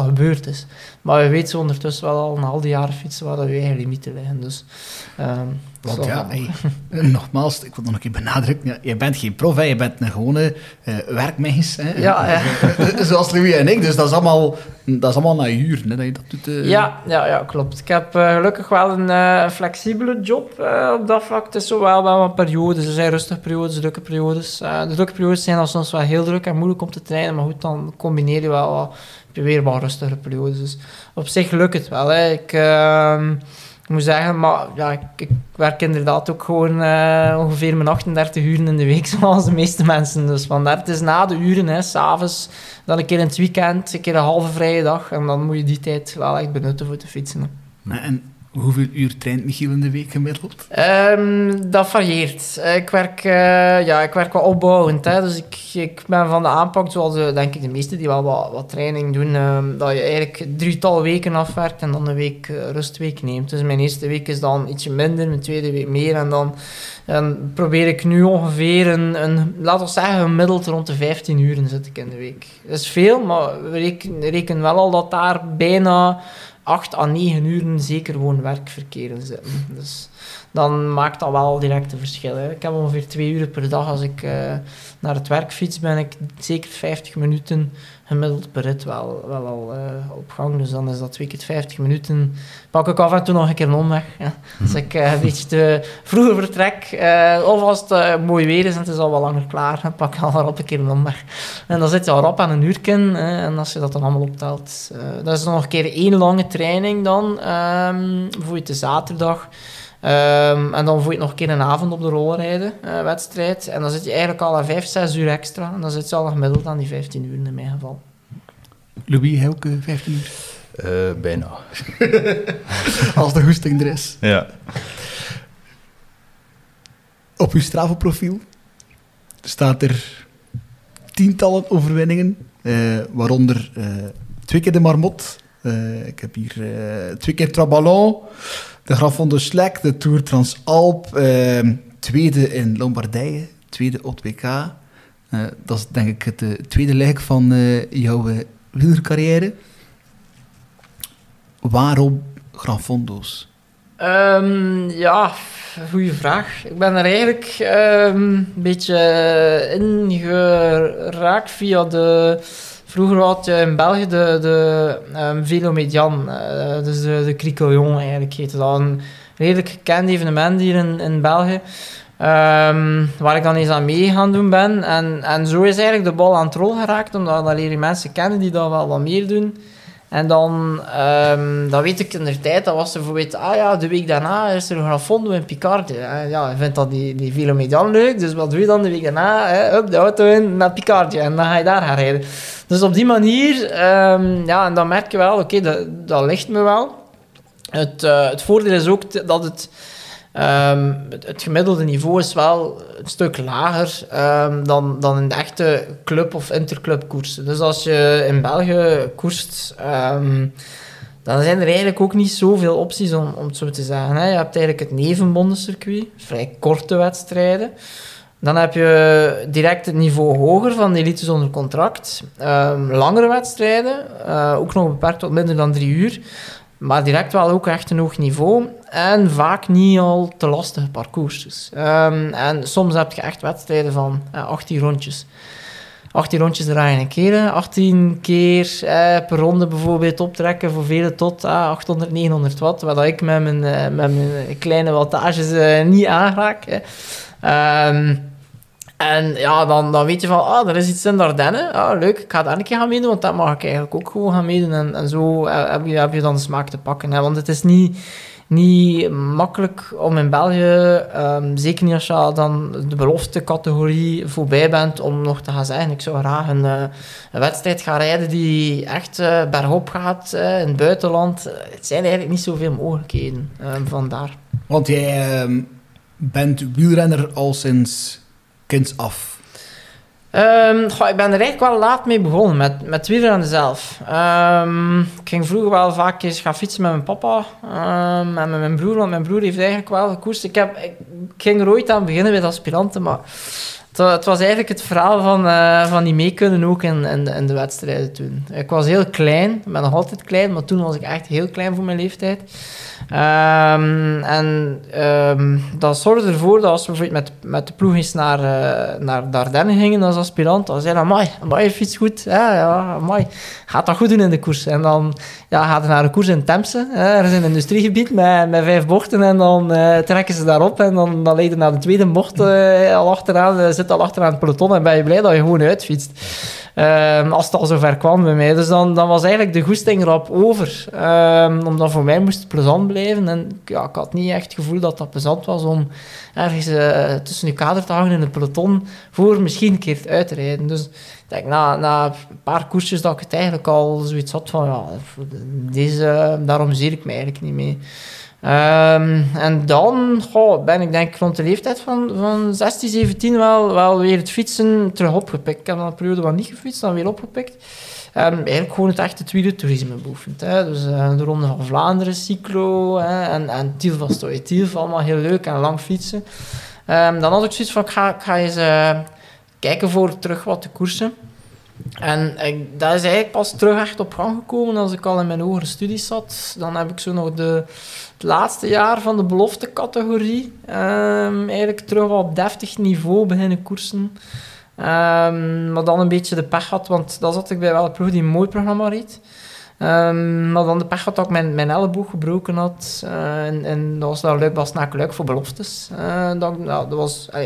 gebeurd is. Maar je weet zo ondertussen wel al, na al die jaren fietsen, waar dat je eigen limieten liggen. Dus, want ja, nogmaals, ik wil nog een keer benadrukken, ja, je bent geen prof, hè, je bent een gewone werkmeis. Hè, ja, zoals Louis en ik, dus dat is allemaal na uren, hè, dat je dat doet. Ja, klopt. Ik heb gelukkig wel een flexibele job op dat vlak. Het is zowel wel wat periodes, er zijn rustige periodes, drukke periodes. De drukke periodes zijn al soms wel heel druk en moeilijk om te trainen, maar goed, dan combineer je wel wat, heb je weer wat rustigere periodes. Dus op zich lukt het wel, hè. Ik moet zeggen, maar ja, ik werk inderdaad ook gewoon ongeveer mijn 38 uren in de week, zoals de meeste mensen. Dus vandaar, het is na de uren, hè, 's avonds, dan een keer in het weekend, een keer een halve vrije dag. En dan moet je die tijd wel echt benutten voor te fietsen. Hè. En hoeveel uur traint Michiel in de week gemiddeld? Dat varieert. Ik werk wat opbouwend. Hè. Dus ik ben van de aanpak, zoals denk ik de meesten die wel wat training doen, dat je eigenlijk 3-tal weken afwerkt en dan een week rustweek neemt. Dus mijn eerste week is dan ietsje minder, mijn tweede week meer. En dan probeer ik nu ongeveer laten we zeggen, gemiddeld rond de 15 uur zit ik in de week. Dat is veel, maar we rekenen wel al dat daar bijna 8 à 9 uur zeker gewoon werkverkeer in zitten. Dus dan maakt dat wel direct een verschil. Hè. Ik heb ongeveer 2 uur per dag. Als ik naar het werk fiets, ben ik zeker 50 minuten gemiddeld per rit wel al op gang. Dus dan is dat 2 keer 50 minuten. Pak ik af en toe nog een keer een omweg. Ja. Als ik een beetje te vroeger vertrek, of als het mooi weer is en het is al wat langer klaar, dan pak ik al rap een keer een omweg. En dan zit je al rap aan een uurken. En als je dat dan allemaal optelt, dat is nog een keer 1 lange training dan. Voor je de zaterdag. En dan voel je nog een keer een avond op de rollenrijden, wedstrijd. En dan zit je eigenlijk al aan 5-6 uur extra. En dan zit je al gemiddeld aan die 15 uur in mijn geval. Louis, jij ook 15 uur? Bijna. Als de goesting er is. Ja. Op uw Strava-profiel staat er tientallen overwinningen, waaronder 2 keer de Marmotte. Ik heb hier 2 keer Trois Ballons, de Granfondo Slek, de Tour Transalp, 2e in Lombardije, 2e op WK. Dat is denk ik het tweede lijk van jouw wielercarrière. Waarom Granfondo's? Ja, goede vraag. Ik ben er eigenlijk een beetje in geraakt via de... Vroeger had je in België de Vélomédiane, dus de Criquielion eigenlijk heette dat. Een redelijk gekend evenement hier in België, waar ik dan eens aan mee gaan doen ben. En zo is eigenlijk de bal aan het rol geraakt, omdat dat leren mensen kennen die dat wel wat meer doen. En dan, dat weet ik in de tijd, dat was er bijvoorbeeld, de week daarna is er een Granfondo in Picardie. Ja, je vindt dat die Vélomédiane leuk, dus wat doe je dan de week daarna? Up de auto in naar Picardie en dan ga je daar gaan rijden. Dus op die manier, en dan merk je wel, oké, dat ligt me wel. Het voordeel is ook dat het gemiddelde niveau is wel een stuk lager dan in de echte club- of interclubkoersen. Dus als je in België koerst, dan zijn er eigenlijk ook niet zoveel opties om het zo te zeggen. Hè. Je hebt eigenlijk het nevenbondencircuit, vrij korte wedstrijden. Dan heb je direct het niveau hoger van de elites onder contract. Langere wedstrijden, ook nog beperkt tot minder dan 3 uur. Maar direct wel ook echt een hoog niveau. En vaak niet al te lastige parcours. En soms heb je echt wedstrijden van 18 rondjes. 18 rondjes draaien een keer. 18 keer per ronde bijvoorbeeld optrekken voor velen tot 800, 900 watt. Wat ik met mijn kleine wattages niet aanraak. En ja, dan weet je van, er is iets in de Ardennen. Leuk, ik ga daar een keer gaan meedoen, want dat mag ik eigenlijk ook gewoon gaan meedoen. En zo heb je dan de smaak te pakken. Hè? Want het is niet makkelijk om in België, zeker niet als je dan de beloftecategorie voorbij bent, om nog te gaan zeggen, ik zou graag een wedstrijd gaan rijden die echt bergop gaat in het buitenland. Het zijn eigenlijk niet zoveel mogelijkheden vandaar. Want jij bent wielrenner al sinds kinds af. Ik ben er eigenlijk wel laat mee begonnen, met wielrennen zelf. Ik ging vroeger wel vaak eens gaan fietsen met mijn papa en met mijn broer, want mijn broer heeft eigenlijk wel gekoerst. Ik ging er ooit aan beginnen met aspiranten, maar het was eigenlijk het verhaal van niet mee kunnen ook in de wedstrijden toen. Ik was heel klein, ik ben nog altijd klein, maar toen was ik echt heel klein voor mijn leeftijd. Dat zorgde ervoor dat als we met de ploeg eens naar de Ardennen gingen als aspirant, dan zeiden we, amai, fiets goed, amai, gaat dat goed doen in de koers. En dan gaat er naar een koers in Temse, er is een industriegebied met 5 bochten en dan trekken ze daarop en dan leiden naar de tweede bocht, zit al achteraan het peloton en ben je blij dat je gewoon uitfietst. Als het al zover kwam bij mij. Dus dan was eigenlijk de goesting rap over. Omdat voor mij moest het plezant blijven. En ik had niet echt het gevoel dat dat plezant was om ergens tussen je kader te hangen in het peloton voor misschien een keer uit te rijden. Dus ik denk, na een paar koersjes dat ik het eigenlijk al zoiets had van, daarom zeer ik me eigenlijk niet mee. En dan ben ik denk rond de leeftijd van 16, 17 wel weer het fietsen terug opgepikt. Ik heb dan een periode wel niet gefietst, dan weer opgepikt. Eigenlijk gewoon het echte wielertoerisme beoefend. Dus de Ronde van Vlaanderen, cyclo en Tiel, allemaal heel leuk en lang fietsen. Dan had ik zoiets van, ik ga eens kijken voor terug wat te koersen. En dat is eigenlijk pas terug echt op gang gekomen als ik al in mijn hogere studies zat. Dan heb ik zo nog het laatste jaar van de beloftecategorie eigenlijk terug op deftig niveau beginnen koersen. Maar dan een beetje de pech had, want dan zat ik bij wel een ploeg die een mooi programma reed. Maar dan de pech had dat ik mijn elleboog gebroken had. En dat was dan luik voor beloftes.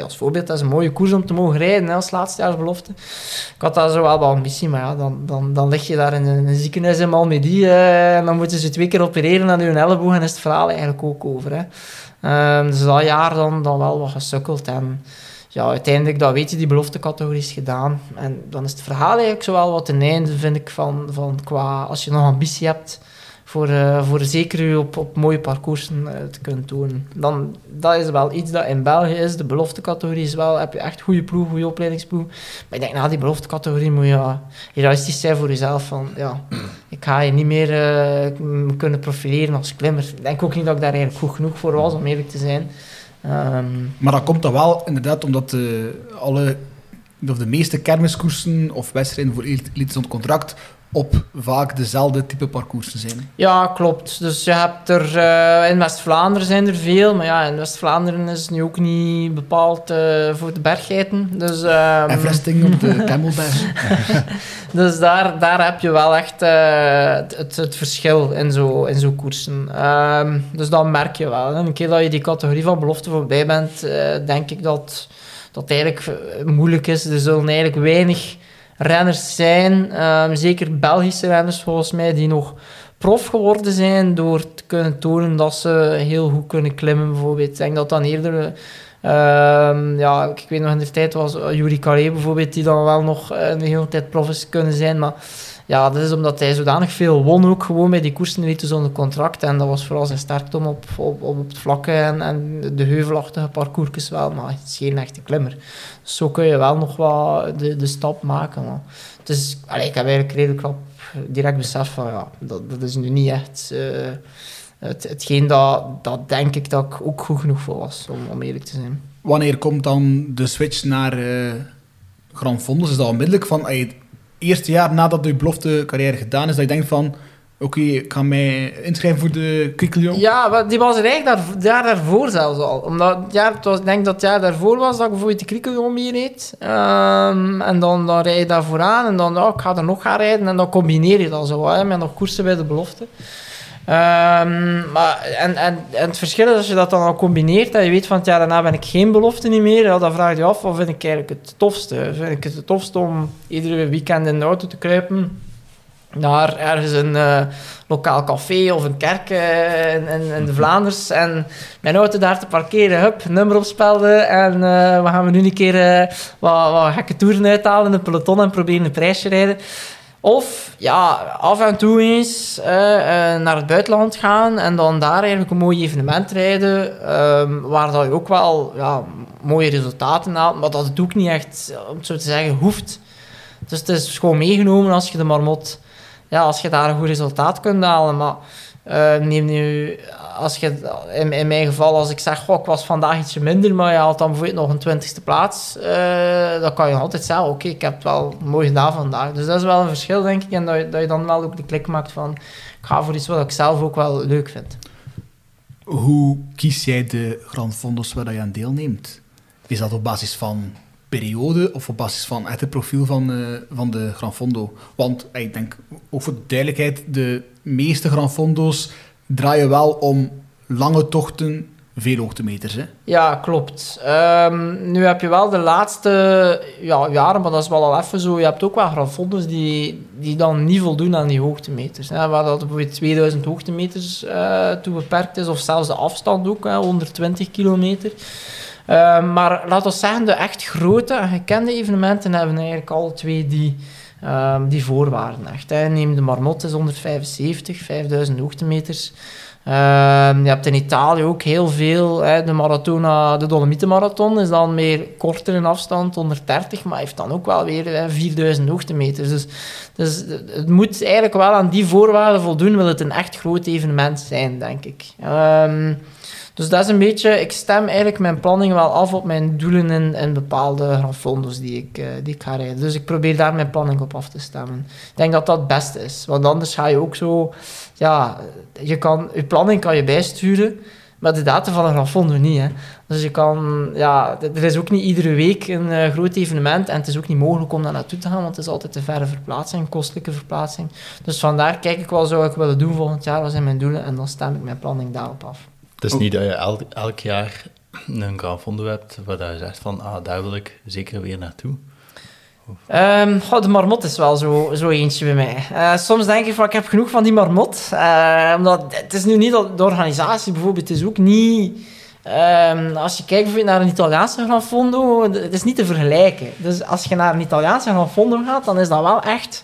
Als voorbeeld, dat is een mooie koers om te mogen rijden, als laatstejaarsbelofte. Ik had daar zo wel ambitie, maar dan lig je daar in een ziekenhuis in Malmedy. En dan moeten ze 2 keer opereren aan hun elleboog en is het verhaal eigenlijk ook over. Hè. Dus dat jaar dan wel wat gesukkeld. En uiteindelijk, dat weet je, die beloftecategorie is gedaan. En dan is het verhaal eigenlijk zowel wat ten einde, vind ik, van qua als je nog ambitie hebt voor zeker op mooie parcoursen te kunnen doen. Dan, dat is wel iets dat in België is. De beloftecategorie is wel, heb je echt goede ploeg, goede opleidingsploeg. Maar ik denk, die beloftecategorie moet je realistisch zijn voor jezelf. Ik ga je niet meer kunnen profileren als klimmer. Ik denk ook niet dat ik daar eigenlijk goed genoeg voor was, om eerlijk te zijn. Maar dat komt dan wel inderdaad omdat de meeste kermiskoersen of wedstrijden voor elites onder contract op vaak dezelfde type parcoursen zijn. Ja, klopt. Dus je hebt er in West-Vlaanderen zijn er veel, maar in West-Vlaanderen is het nu ook niet bepaald voor de berggeiten. Dus, Everesting op de Camelberg. Dus daar heb je wel echt het verschil in zo'n koersen. Dus dat merk je wel. Een keer dat je die categorie van belofte voorbij bent, denk ik dat eigenlijk moeilijk is. Er zullen eigenlijk weinig renners zijn, zeker Belgische renners volgens mij, die nog prof geworden zijn door te kunnen tonen dat ze heel goed kunnen klimmen bijvoorbeeld. Ik denk dat dan eerder, ik weet nog in de tijd was Yuri Carré bijvoorbeeld, die dan wel nog een hele tijd prof is kunnen zijn, maar dat is omdat hij zodanig veel won ook gewoon bij die koersen niet zonder contract en dat was vooral zijn sterkte op het vlakke en de heuvelachtige parcoursjes wel, maar het is geen echte klimmer. Dus zo kun je wel nog wat de stap maken. Maar het is, ik heb eigenlijk redelijk rap direct besef van dat is nu niet echt hetgeen dat denk ik dat ik ook goed genoeg voor was, om eerlijk te zijn. Wanneer komt dan de switch naar Granfondo? Is dat onmiddellijk van het eerste jaar nadat de belofte carrière gedaan is, dat je denkt van oké, ik ga mij inschrijven voor de Criquielion? Ja, die was er eigenlijk het jaar daarvoor zelfs al. Omdat ik denk dat het jaar daarvoor was dat ik bijvoorbeeld de Criquielion mee reed. En dan rijd je daar vooraan en dan ik ga er nog gaan rijden. En dan combineer je dat zo met nog koersen bij de belofte. Maar het verschil is als je dat dan al combineert, dat je weet van het jaar daarna ben ik geen belofte niet meer, dan vraag je af, wat vind ik eigenlijk het tofste? Vind ik het het tofste om iedere weekend in de auto te kruipen naar ergens een lokaal café of een kerk in de Vlaanders en mijn auto daar te parkeren, nummer opspelden en we gaan nu een keer wat gekke toeren uithalen in de peloton en proberen een prijsje rijden. Of af en toe eens naar het buitenland gaan en dan daar eigenlijk een mooi evenement rijden, waar dat je ook wel mooie resultaten haalt, maar dat het ook niet echt, om het zo te zeggen, hoeft. Dus het is gewoon meegenomen als je de Marmotte, als je daar een goed resultaat kunt halen. Maar neem nu, als je, in mijn geval, als ik zeg, ik was vandaag ietsje minder, maar je haalt dan bijvoorbeeld nog een 20e plaats, dan kan je altijd zeggen, oké, ik heb het wel mooi gedaan vandaag. Dus dat is wel een verschil, denk ik, en dat je dan wel ook de klik maakt van, ik ga voor iets wat ik zelf ook wel leuk vind. Hoe kies jij de Granfondo's waar je aan deelneemt? Is dat op basis van periode of op basis van het profiel van de Granfondo? Want ik denk, ook voor de duidelijkheid, de meeste Granfondo's draaien wel om lange tochten, veel hoogtemeters, hè? Ja, klopt. Nu heb je wel de laatste jaren, maar dat is wel al even zo, je hebt ook wel Granfondo's die dan niet voldoen aan die hoogtemeters. Hè, waar dat bijvoorbeeld 2000 hoogtemeters toe beperkt is, of zelfs de afstand ook, 120 kilometer. Maar laten we zeggen, de echt grote en gekende evenementen hebben eigenlijk alle twee die voorwaarden echt. Hè. Neem de Marmotte, is 175, 5000 hoogtemeters. Je hebt in Italië ook heel veel. Hè. De Dolomietenmarathon is dan meer korter in afstand, 130, maar heeft dan ook wel weer 4000 hoogtemeters. Dus het moet eigenlijk wel aan die voorwaarden voldoen, wil het een echt groot evenement zijn, denk ik. Dus dat is een beetje, ik stem eigenlijk mijn planning wel af op mijn doelen in bepaalde Granfondo's die ik ga rijden. Dus ik probeer daar mijn planning op af te stemmen. Ik denk dat dat het beste is, want anders ga je ook zo, je planning kan je bijsturen, maar de data van een Granfondo niet. Hè. Dus je kan, er is ook niet iedere week een groot evenement en het is ook niet mogelijk om daar naartoe te gaan, want het is altijd een verre verplaatsing, kostelijke verplaatsing. Dus vandaar kijk ik wel, zou ik willen doen volgend jaar, wat zijn mijn doelen en dan stem ik mijn planning daarop af. Het is niet dat je elk jaar een Granfondo hebt waar je zegt van, daar wil ik zeker weer naartoe. De Marmotte is wel zo eentje bij mij. Soms denk ik van, ik heb genoeg van die Marmotte. Omdat het is nu niet dat de organisatie bijvoorbeeld is ook niet... als je kijkt naar een Italiaanse Granfondo, het is niet te vergelijken. Dus als je naar een Italiaanse Granfondo gaat, dan is dat wel echt...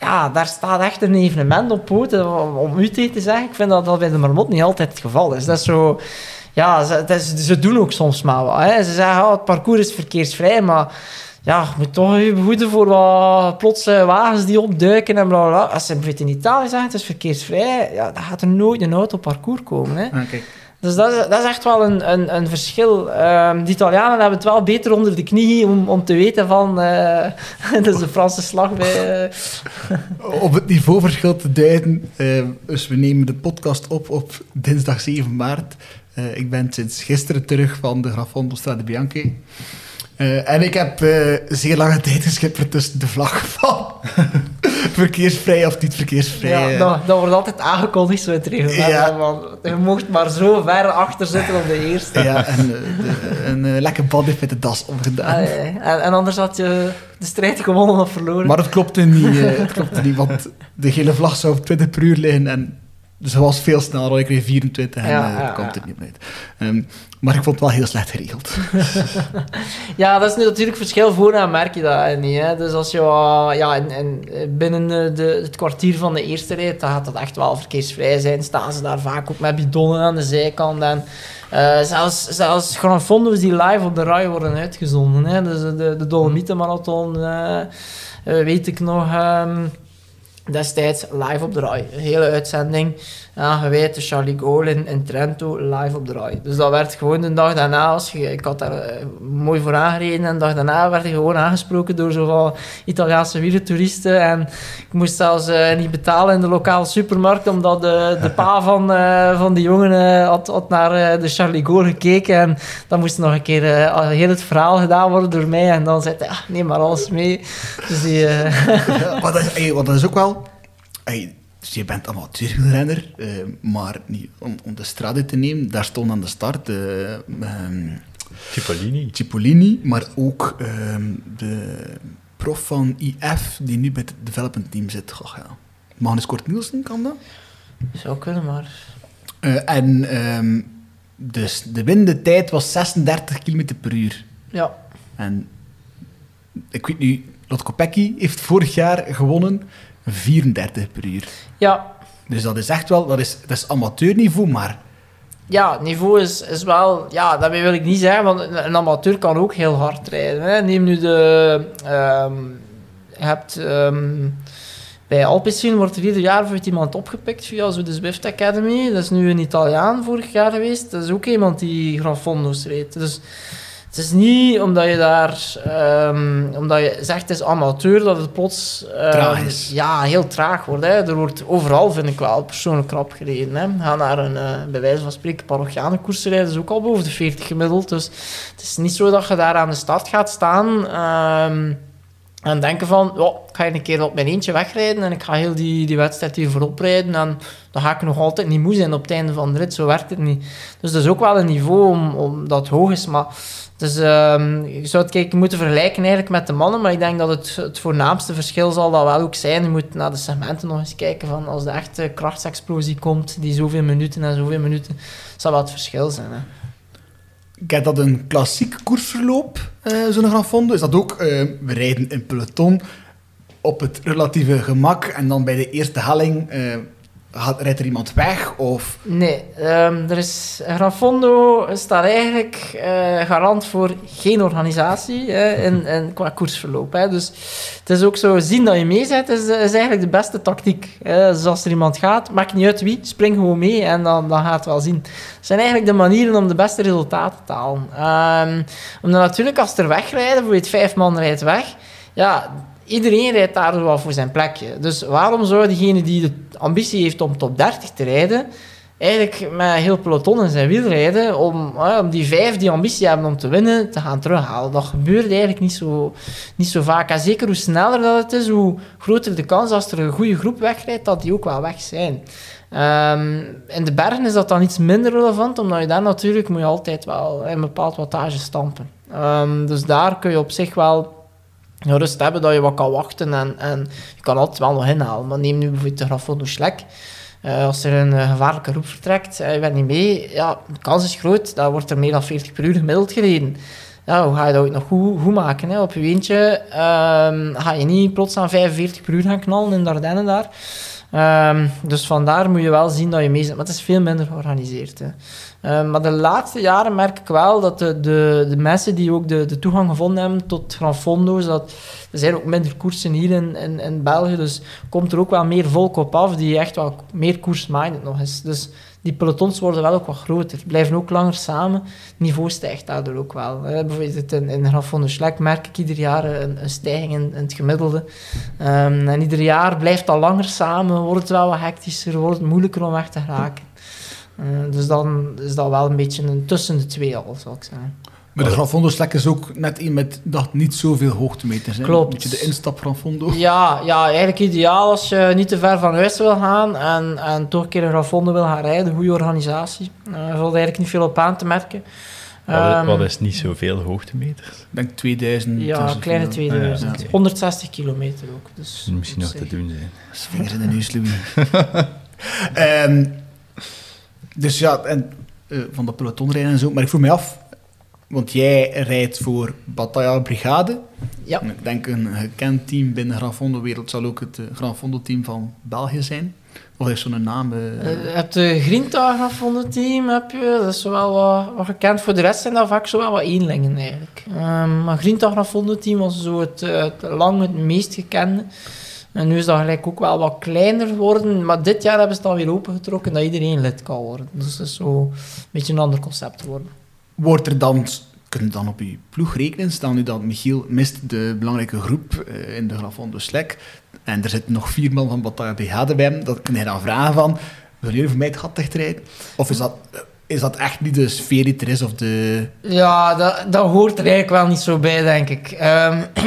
Ja, daar staat echt een evenement op poten, om u te zeggen. Ik vind dat bij de Marmotte niet altijd het geval is. Dat is zo... Ja, ze doen ook soms maar wat. Hè. Ze zeggen, het parcours is verkeersvrij, maar... Ja, je moet toch je behoeden voor wat plotse wagens die opduiken en bla bla. Als ze in Italië zeggen, het is verkeersvrij, dan gaat er nooit een auto parcours komen. Hè. Okay. Dus dat is echt wel een verschil. De Italianen hebben het wel beter onder de knie om te weten van... dus de Franse slag bij... Op het niveauverschil te duiden. Dus we nemen de podcast op dinsdag 7 maart. Ik ben sinds gisteren terug van de Granfondo Strade Bianche. En ik heb zeer lange tijd geschipperd tussen de vlag van verkeersvrij of niet verkeersvrij. Ja, dat wordt altijd aangekondigd, zo'n regel. Ja. Je mocht maar zo ver achter zitten op de eerste. Ja, en een lekker bodyfit met de das omgedaan. En anders had je de strijd gewonnen of verloren. Maar het klopte niet, want de gele vlag zou op 20 per uur liggen en... Dus hij was veel sneller, ik kreeg 24 en komt er niet uit. Maar ik vond het wel heel slecht geregeld. Ja, dat is nu natuurlijk verschil, vooraan merk je dat niet. Hè? Dus als je binnen het kwartier van de eerste rijdt, dan gaat dat echt wel verkeersvrij zijn. Staan ze daar vaak ook met bidonnen aan de zijkant. En, zelfs Granfondo's die live op de rij worden uitgezonden. Hè? Dus de Dolomietenmarathon, weet ik nog... Destijds live op de rij, een hele uitzending. aangeweid, de Charlie Gaulle in Trento, live op de rij. Dus dat werd gewoon de dag daarna, ik had daar mooi voor aangereden, en de dag daarna werd ik gewoon aangesproken door zoveel Italiaanse wielertoeristen. En ik moest zelfs niet betalen in de lokale supermarkt, omdat de pa van die jongen had naar de Charlie Gaulle gekeken. En dan moest nog een keer heel het verhaal gedaan worden door mij. En dan zei hij, ja, neem maar alles mee. Dus die, want dat is ook wel... Dus je bent amateurrenner, maar niet om de Strade te nemen. Daar stond aan de start Cipollini, maar ook de prof van IF die nu bij het development team zit. Magnus Kort Nielsen, kan dat? Zou kunnen, maar... Dus de windentijd was 36 km per uur. Ja. En ik weet nu, Lotko Pecki heeft vorig jaar gewonnen... 34 per uur. Ja. Dus dat is echt wel... Dat is amateurniveau, maar... Ja, niveau is wel... Ja, daarmee wil ik niet zeggen, want een amateur kan ook heel hard rijden. Hè. Neem nu de... je hebt... bij Alpecin wordt er ieder jaar voor iemand opgepikt via de Zwift Academy. Dat is nu een Italiaan vorig jaar geweest. Dat is ook iemand die Granfondo's reed. Dus... Het is niet omdat je daar, omdat je zegt het is amateur, dat het plots traag is. Ja, heel traag wordt. Hè. Er wordt overal, vind ik wel, persoonlijk rap gereden. Hè. We gaan naar een, bij wijze van spreken, parochianenkoers rijden. Dat is ook al boven de 40 gemiddeld. Dus het is niet zo dat je daar aan de start gaat staan en denken van, ik ga een keer op mijn eentje wegrijden en ik ga heel die wedstrijd hier voorop rijden. En dan ga ik nog altijd niet moe zijn op het einde van de rit. Zo werkt het niet. Dus dat is ook wel een niveau om dat hoog is, maar... Dus je zou het moeten vergelijken eigenlijk met de mannen, maar ik denk dat het voornaamste verschil zal dat wel ook zijn. Je moet naar de segmenten nog eens kijken van als de echte krachtsexplosie komt, die zoveel minuten, zal dat het verschil zijn. Hè. Kijk, dat een klassiek koersverloop, zo'n Granfondo, is dat ook, we rijden in peloton op het relatieve gemak en dan bij de eerste helling... rijdt er iemand weg? Of? Nee, Granfondo staat eigenlijk garant voor geen organisatie qua koersverloop. Hè. Dus het is ook zo, zien dat je meezet is eigenlijk de beste tactiek. Dus als er iemand gaat, maakt niet uit wie, spring gewoon mee en dan gaat het wel zien. Dat zijn eigenlijk de manieren om de beste resultaten te halen. Omdat natuurlijk als er wegrijden, voor je het 5 man rijdt weg, ja... Iedereen rijdt daar wel voor zijn plekje. Dus waarom zou degene die de ambitie heeft om top 30 te rijden, eigenlijk met heel peloton in zijn wiel rijden, om die 5 die ambitie hebben om te winnen, te gaan terughalen? Dat gebeurt eigenlijk niet zo vaak. En zeker hoe sneller dat het is, hoe groter de kans als er een goede groep wegrijdt, dat die ook wel weg zijn. In de bergen is dat dan iets minder relevant, omdat je daar natuurlijk moet je altijd wel een bepaald wattage stampen. Dus daar kun je op zich wel... rust hebben dat je wat kan wachten en je kan altijd wel nog inhalen. Maar neem nu bijvoorbeeld de Granfondo Slek. Als er een gevaarlijke groep vertrekt en je bent niet mee, ja, de kans is groot. Daar wordt er meer dan 40 per uur gemiddeld gereden. Ja, hoe ga je dat ook nog goed maken? Hè? Op je eentje ga je niet plots aan 45 per uur gaan knallen in Dardenne daar. Dus vandaar moet je wel zien dat je mee zit. Maar het is veel minder georganiseerd. Hè. Maar de laatste jaren merk ik wel dat de mensen die ook de toegang gevonden hebben tot Granfondo's, dat er zijn ook minder koersen hier in België, dus komt er ook wel meer volk op af die echt wel meer koersminded nog is. Dus die pelotons worden wel ook wat groter, blijven ook langer samen. Het niveau stijgt daardoor ook wel. Bijvoorbeeld in Granfondo Slek merk ik ieder jaar een stijging in het gemiddelde. En ieder jaar blijft dat langer samen, wordt het wel wat hectischer, wordt het moeilijker om weg te raken. Dus dan is dat wel een beetje een tussen de twee al, zou ik zeggen. Maar de Granfondo Slek is ook net een met dat niet zoveel hoogtemeters. Klopt. Een beetje de instap Granfondo. Ja, eigenlijk ideaal als je niet te ver van huis wil gaan en toch een keer een Granfondo wil gaan rijden. Goede organisatie. Er valt eigenlijk niet veel op aan te merken. Wat is niet zoveel hoogtemeters? Ik denk 2000. Ja, kleine 2000. Ah, ja. 160 kilometer ook. Dus misschien nog te doen zijn. Vingers in de neus, dus ja, en van de pelotonrijden en zo. Maar ik vroeg mij af, want jij rijdt voor Bataya Brigade. Ja. En ik denk een gekend team binnen de Granfondo-wereld zal ook het Granfondo-team van België zijn. Of heeft zo'n naam? Je hebt de Grinta Granfondo-team, heb je. Dat is wel wat gekend. Voor de rest zijn dat vaak zo wel wat eenlingen eigenlijk. Maar Grinta Granfondo-team was zo het lang het meest gekende. En nu is dat gelijk ook wel wat kleiner worden. Maar dit jaar hebben ze het alweer opengetrokken dat iedereen lid kan worden. Dus dat is zo een beetje een ander concept geworden. Wordt er dan... Kunnen dan op uw ploeg rekenen? Stel nu dat Michiel mist de belangrijke groep in de Granfondo Slek. En er zitten nog 4 man van Bataya Brigade bij hem. Dan kun je dan vragen van... Wil jullie voor mij het gat dichtrijden? Of is dat echt niet de sfeer die er is? Of de... Ja, dat hoort er eigenlijk wel niet zo bij, denk ik.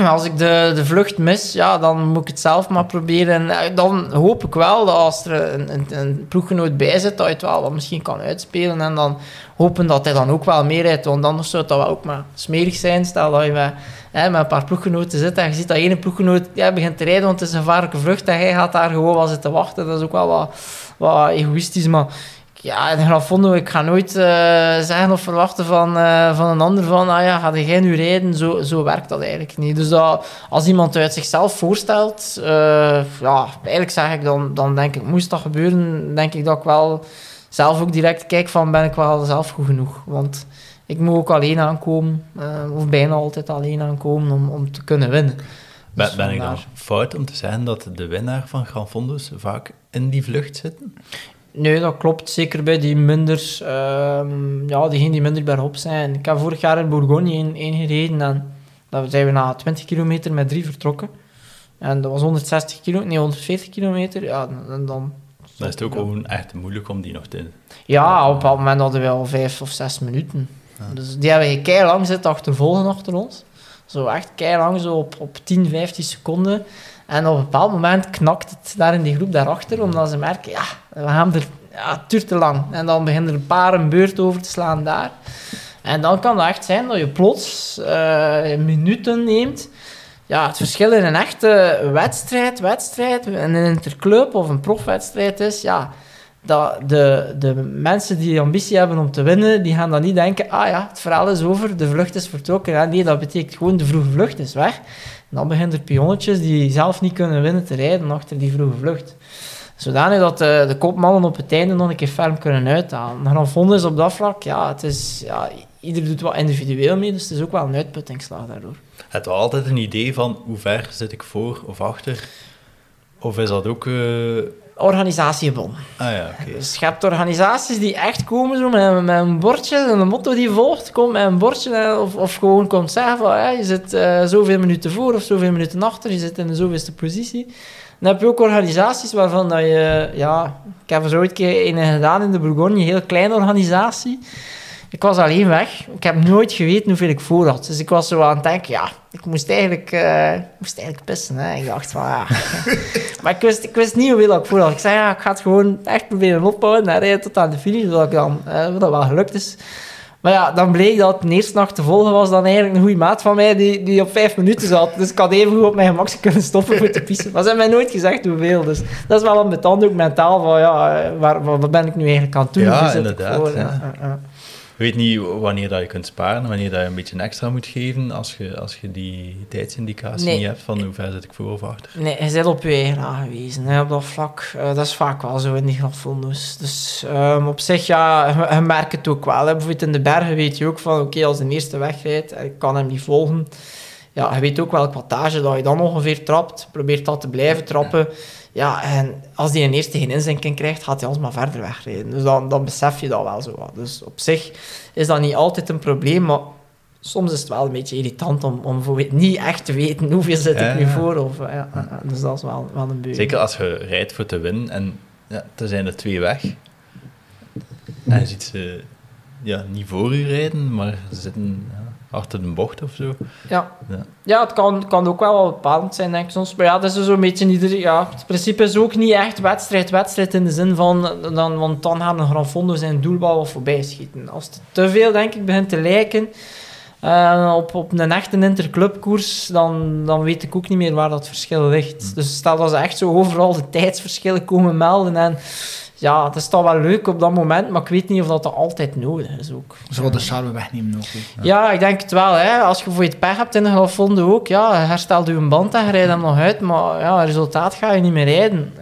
Als ik de vlucht mis, ja, dan moet ik het zelf maar proberen. En dan hoop ik wel dat als er een ploeggenoot bij zit, dat je het wel wat misschien kan uitspelen. En dan hopen dat hij dan ook wel meer rijdt. Want anders zou dat wel ook maar smerig zijn. Stel dat je met een paar ploeggenoten zit en je ziet dat ene ploeggenoot begint te rijden, want het is een gevaarlijke vlucht en jij gaat daar gewoon wel zitten wachten. Dat is ook wel wat egoïstisch, maar... Ja, in Granfondo, ik ga nooit zeggen of verwachten van een ander van... Ah ja, ga jij nu rijden? Zo werkt dat eigenlijk niet. Dus dat, als iemand uit zichzelf voorstelt... eigenlijk zeg ik dan denk ik, moest dat gebeuren... Denk ik dat ik wel zelf ook direct kijk van, ben ik wel zelf goed genoeg? Want ik moet ook alleen aankomen, of bijna altijd alleen aankomen, om te kunnen winnen. Dus ben ik dan fout om te zeggen dat de winnaar van Granfondo's vaak in die vlucht zitten? Nee, dat klopt. Zeker bij die minder... diegenen die minder bergop zijn. Ik heb vorig jaar in Bourgogne één gereden en dan zijn we na 20 kilometer met 3 vertrokken. En dat was 140 kilometer. Ja, en dan... Dat is het ook gewoon echt moeilijk om die nog te... Ja, op dat moment hadden we al 5 of 6 minuten. Ja. Dus die hebben we keilang zitten achtervolgen achter ons. Zo echt keilang, zo op 10, 15 seconden... En op een bepaald moment knakt het daar in die groep daarachter, omdat ze merken, ja, we gaan er... Ja, het duurt te lang. En dan beginnen er een paar een beurt over te slaan daar. En dan kan het echt zijn dat je plots minuten neemt. Ja, het verschil in een echte wedstrijd, en een interclub of een profwedstrijd is, ja, dat de mensen die ambitie hebben om te winnen, die gaan dan niet denken, ah ja, het verhaal is over, de vlucht is vertrokken. Ja, nee, dat betekent gewoon, de vroege vlucht is weg. Dan beginnen er pionnetjes die zelf niet kunnen winnen te rijden achter die vroege vlucht. Zodanig dat de kopmannen op het einde nog een keer ferm kunnen uithalen. Granfondo is op dat vlak, ja, het is, ja, ieder doet wat individueel mee, dus het is ook wel een uitputtingsslag daardoor. Heb je altijd een idee van hoe ver zit ik voor of achter? Of is dat ook... Organisatiebon. Ah ja, oké. Dus je hebt organisaties die echt komen zo met een bordje en een motto die volgt, komt met een bordje of gewoon komt zeggen van je zit zoveel minuten voor of zoveel minuten achter, je zit in de zoveelste positie. Dan heb je ook organisaties waarvan dat je, ja, ik heb er zo ooit een keer een gedaan in de Bourgogne, een heel kleine organisatie. Ik was alleen weg. Ik heb nooit geweten hoeveel ik voor had. Dus ik was zo aan het denken, ja, ik moest eigenlijk pissen. Hè. Ik dacht van, ja. Maar ik wist niet hoeveel ik voor had. Ik zei, ja, ik ga het gewoon echt proberen opbouwen en rijden tot aan de finish, zodat dat wel gelukt is. Maar ja, dan bleek dat de eerste nacht te volgen was dan eigenlijk een goede maat van mij die op 5 minuten zat. Dus ik had even goed op mijn gemak kunnen stoppen voor te pissen. Maar ze hebben mij nooit gezegd hoeveel. Dus dat is wel ambetant, ook mentaal, van ja, wat ben ik nu eigenlijk aan het doen? Ja, inderdaad. Je weet niet wanneer dat je kunt sparen, wanneer dat je een beetje extra moet geven als je die tijdsindicatie niet hebt van hoe ver zit ik voor of achter. Nee, je zit op je eigen aangewezen, hè, op dat vlak. Dat is vaak wel zo in die Granfondo's. Dus op zich, ja, je merkt het ook wel. Hè. Bijvoorbeeld in de bergen weet je ook van, oké, als de eerste wegrijdt en ik kan hem niet volgen, ja, je weet ook welk wattage dat je dan ongeveer trapt. Probeert dat te blijven trappen. Ja, en als die een eerste geen inzinking krijgt, gaat hij alsmaar verder wegrijden. Dus dan besef je dat wel zo wat. Dus op zich is dat niet altijd een probleem, maar soms is het wel een beetje irritant om niet echt te weten hoeveel zit ik nu voor. Dus dat is wel een beurt. Zeker als je rijdt voor te winnen en ja, er zijn er 2 weg. En je ziet ze niet voor je rijden, maar ze zitten... Ja. Achter de bocht of zo. Ja, het kan ook wel bepalend zijn, denk ik soms. Maar ja, dat is zo'n beetje iedereen. Ja, het principe is ook niet echt wedstrijd in de zin van... Want dan gaan een Granfondo zijn doel wel voorbij schieten. Als het te veel, denk ik, begint te lijken op een echte interclubkoers, dan weet ik ook niet meer waar dat verschil ligt. Dus stel dat ze echt zo overal de tijdsverschillen komen melden en... Ja, het is dan wel leuk op dat moment, maar ik weet niet of dat altijd nodig is ook. Ze wilden de charme wegnemen ook. Ja, ik denk het wel. Hè. Als je voor je het pech hebt in de Granfondo ook, ja, herstelt je een band en je rijdt hem nog uit, maar ja, resultaat ga je niet meer rijden.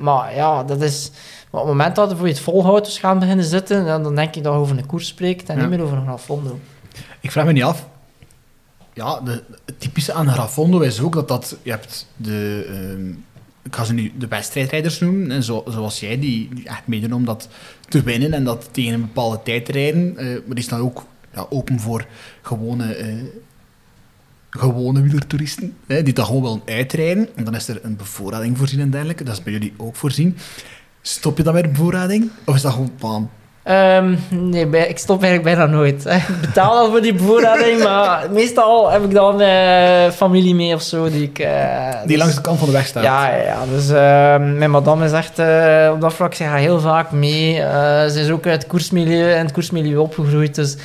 Maar ja, dat is... Maar op het moment dat je voor je het volhoudt dus gaan beginnen zitten, dan denk ik dat je over een koers spreekt en niet meer over een Granfondo. Ik vraag me niet af, Ja, het typische aan Granfondo is ook dat je hebt de... ik ga ze nu de wedstrijdrijders noemen, en zoals jij, die echt meedoen om dat te winnen en dat tegen een bepaalde tijd rijden. Maar die staan ook open voor gewone wielertoeristen, die dat gewoon willen uitrijden. En dan is er een bevoorrading voorzien en dergelijke. Dat is bij jullie ook voorzien. Stop je dan met de bevoorrading? Of is dat gewoon plan? Nee, ik stop eigenlijk bijna nooit. Hè. Ik betaal al voor die bevoorrading, maar meestal heb ik dan familie mee of zo. Die langs de kant van de weg staat. Ja. Dus mijn madame is echt op dat vlak, ze gaat heel vaak mee. Ze is ook uit het koersmilieu en het koersmilieu opgegroeid. Dus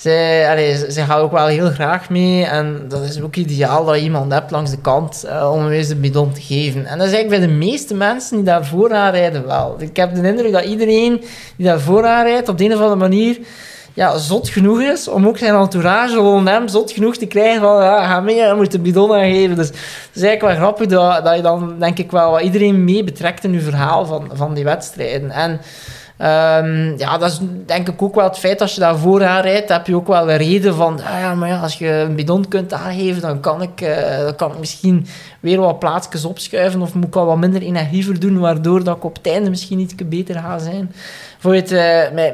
ze gaat ook wel heel graag mee. En dat is ook ideaal dat je iemand hebt langs de kant om een wees de bidon te geven. En dat is eigenlijk bij de meeste mensen die daar vooraan rijden wel. Ik heb de indruk dat iedereen die daar vooraan rijdt op de een of andere manier zot genoeg is om ook zijn entourage rondom hem zot genoeg te krijgen van ga mee, je moet de bidon aan geven. Dus het is eigenlijk wel grappig dat je dan denk ik wel iedereen mee betrekt in je verhaal van die wedstrijden. En dat is denk ik ook wel het feit, als je daar vooraan rijdt, heb je ook wel een reden van, als je een bidon kunt aangeven, dan kan ik misschien weer wat plaatsjes opschuiven, of moet ik al wat minder energiever doen, waardoor dat ik op het einde misschien iets beter ga zijn.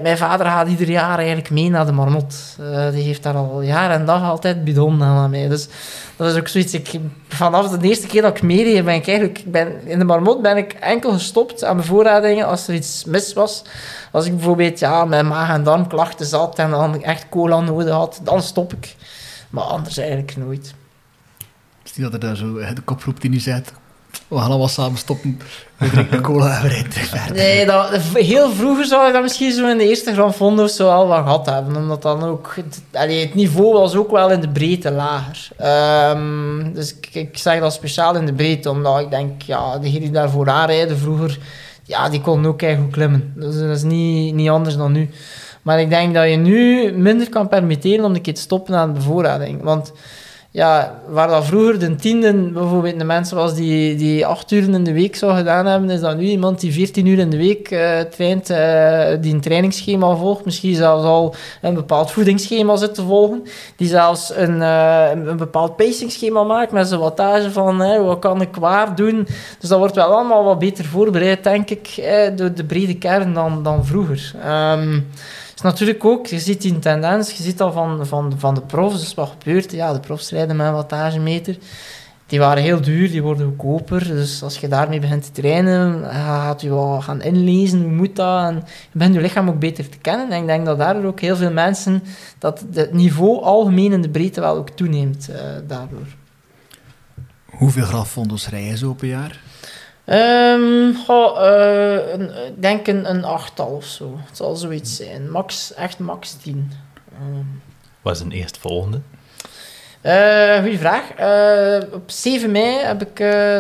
Mijn vader gaat ieder jaar eigenlijk mee naar de Marmotte. Die heeft daar al jaar en dag altijd bidon aan mij. Dus dat is ook zoiets. Vanaf de eerste keer dat ik meedeed, in de Marmotte ben ik enkel gestopt aan bevoorradingen als er iets mis was. Als ik bijvoorbeeld mijn maag- en darmklachten zat en dan echt cola nodig had, dan stop ik. Maar anders eigenlijk nooit. Het is niet dat er daar zo de kop roept die nu zet. We gaan allemaal samen stoppen. We drinken cola en we rijden verder. Nee, heel vroeger zou ik dat misschien zo in de eerste Granfondo zo al wat gehad hebben. Omdat dan ook... het niveau was ook wel in de breedte lager. Dus ik zeg dat speciaal in de breedte. Omdat ik denk, degenen die daarvoor aanrijden vroeger... die konden ook eigenlijk goed klimmen. Dus dat is niet anders dan nu. Maar ik denk dat je nu minder kan permitteren om een keer te stoppen aan de bevoorrading. Want... waar dat vroeger de tienden bijvoorbeeld de mensen was die 8 uur in de week zou gedaan hebben, is dat nu iemand die 14 uur in de week traint, die een trainingsschema volgt, misschien zelfs al een bepaald voedingsschema zit te volgen, die zelfs een bepaald pacingschema maakt met zijn wattage van wat kan ik waar doen. Dus dat wordt wel allemaal wat beter voorbereid, denk ik, door de brede kern dan vroeger. Dus natuurlijk ook, je ziet die tendens, je ziet al van de profs, dus wat gebeurt er? De profs rijden met een wattagemeter. Die waren heel duur, die worden goedkoper. Dus als je daarmee begint te trainen, gaat je wel gaan inlezen, hoe moet dat? En je bent je lichaam ook beter te kennen. En ik denk dat daardoor ook heel veel mensen, dat het niveau algemeen in de breedte wel ook toeneemt daardoor. Hoeveel Granfondo's rijden ze op een jaar? Ik denk een 8-tal of zo. Het zal zoiets zijn. Max 10. Wat is een eerstvolgende? Goeie vraag. Op 7 mei heb ik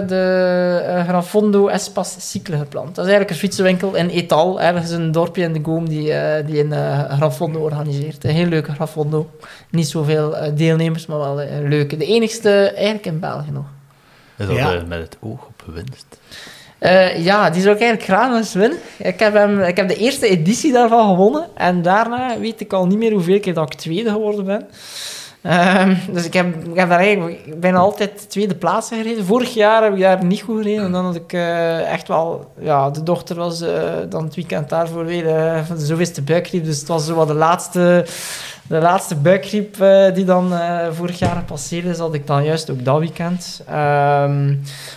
de Granfondo Espas Cycle gepland. Dat is eigenlijk een fietsenwinkel in Etal, ergens een dorpje in de Goom die een Granfondo organiseert. Een heel leuke Granfondo. Niet zoveel deelnemers, maar wel een leuke. De enigste eigenlijk in België nog. Is dat met het oog op winst? Die zou ik eigenlijk graag eens winnen. Ik heb de eerste editie daarvan gewonnen. En daarna weet ik al niet meer hoeveel keer dat ik tweede geworden ben. Dus ik heb daar eigenlijk bijna altijd tweede plaats gereden. Vorig jaar heb ik daar niet goed gereden. En dan had ik echt wel... de dochter was dan het weekend daarvoor weer van de zoveelste buikgriep. Dus het was zo wat de laatste buikgriep die dan vorig jaar gepasseerd is, had ik dan juist ook dat weekend. Maar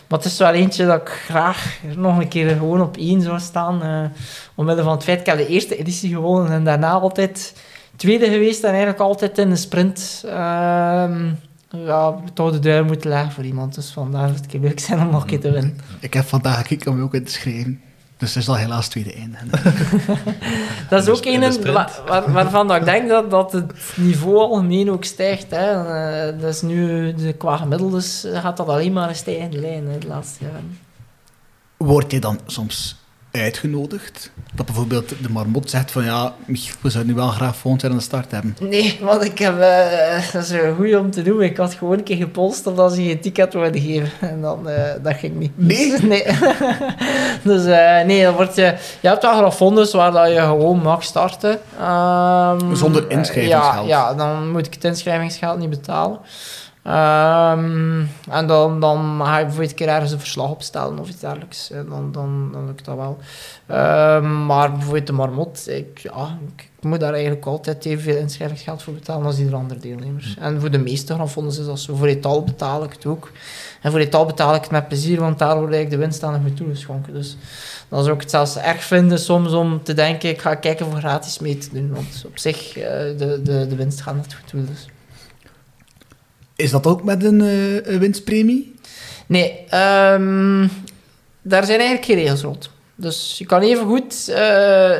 het is wel eentje dat ik graag nog een keer gewoon op 1 zou staan. Omwille van het feit, ik heb de eerste editie gewonnen en daarna altijd tweede geweest en eigenlijk altijd in de sprint. Toch de duim moeten leggen voor iemand. Dus vandaar dat het leuk zijn om nog een keer te winnen. Ik heb vandaag gekeken om je ook in te schrijven. Dus dat is al helaas tweede einde. Dat is ook een waarvan ik denk dat het niveau algemeen ook stijgt. Hè. Dat is nu, qua gemiddeldes gaat dat alleen maar een stijgende lijn hè, de laatste jaren. Word je dan soms uitgenodigd? Dat bijvoorbeeld de Marmotte zegt van we zouden nu wel graag volgend jaar aan de start hebben. Nee, want ik heb... dat is goed om te doen. Ik had gewoon een keer gepolst of ze geen ticket wilden geven. En dan... dat ging niet. Nee? Dus dan word je... Je hebt wel Granfondo's waar dat je gewoon mag starten. Zonder inschrijvingsgeld? Dan moet ik het inschrijvingsgeld niet betalen. En dan ga je bijvoorbeeld een keer ergens een verslag opstellen of iets dergelijks. Dan lukt dat wel. Maar bijvoorbeeld de Marmotte, ik moet daar eigenlijk altijd evenveel inschrijvingsgeld voor betalen als ieder andere deelnemers. En voor de meeste granfonds is dat zo. Voor Etal betaal ik het ook. En voor Etal betaal ik het met plezier, want daar word ik de winst aan me toegeschonken. Dus dan zou ik het zelfs erg vinden soms om te denken, ik ga kijken voor gratis mee te doen. Want op zich, de winst gaat net goed toe. Dus. Is dat ook met een winstpremie? Nee, daar zijn eigenlijk geen regels rond. Dus je kan even goed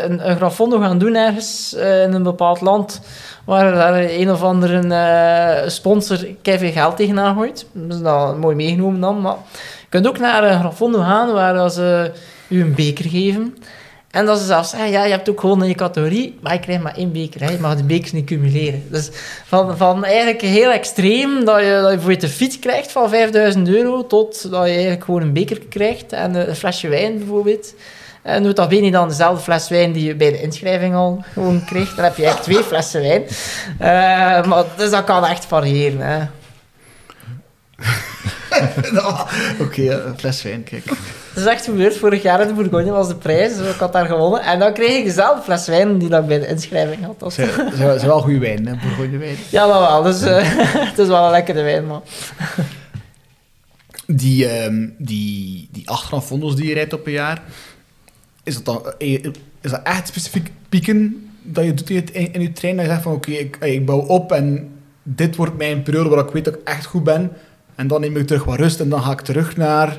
een Granfondo gaan doen ergens in een bepaald land waar daar een of andere sponsor keiveel geld tegenaan gooit. Dus dat is mooi meegenomen dan. Maar je kunt ook naar een Granfondo gaan waar ze je een beker geven. En dat ze zelfs zeggen, ja, je hebt ook gewoon in je categorie, maar je krijgt maar één beker, hè. Je mag de bekers niet cumuleren. Dus van eigenlijk heel extreem, dat je voor je de fiets krijgt van €5.000, tot dat je eigenlijk gewoon een beker krijgt en een flesje wijn bijvoorbeeld. En doet dat niet dan dezelfde fles wijn die je bij de inschrijving al gewoon kreeg. Dan heb je eigenlijk 2 flessen wijn. Dus dat kan echt variëren, hè. Oké, fles wijn, kijk. Het is echt gebeurd. Vorig jaar in de Bourgogne was de prijs, dus ik had daar gewonnen. En dan kreeg ik dezelfde fles wijn die ik bij de inschrijving had. Dat is wel goede wijn, hè? Bourgogne wijn. Ja, dat wel. Dus, het is wel een lekkere wijn, man. Die 8 Granfondo's die je rijdt op een jaar, is dat echt specifiek pieken dat je doet in je trein? Dat je zegt van, oké, ik bouw op en dit wordt mijn periode waar ik weet dat ik echt goed ben. En dan neem ik terug wat rust en dan ga ik terug naar...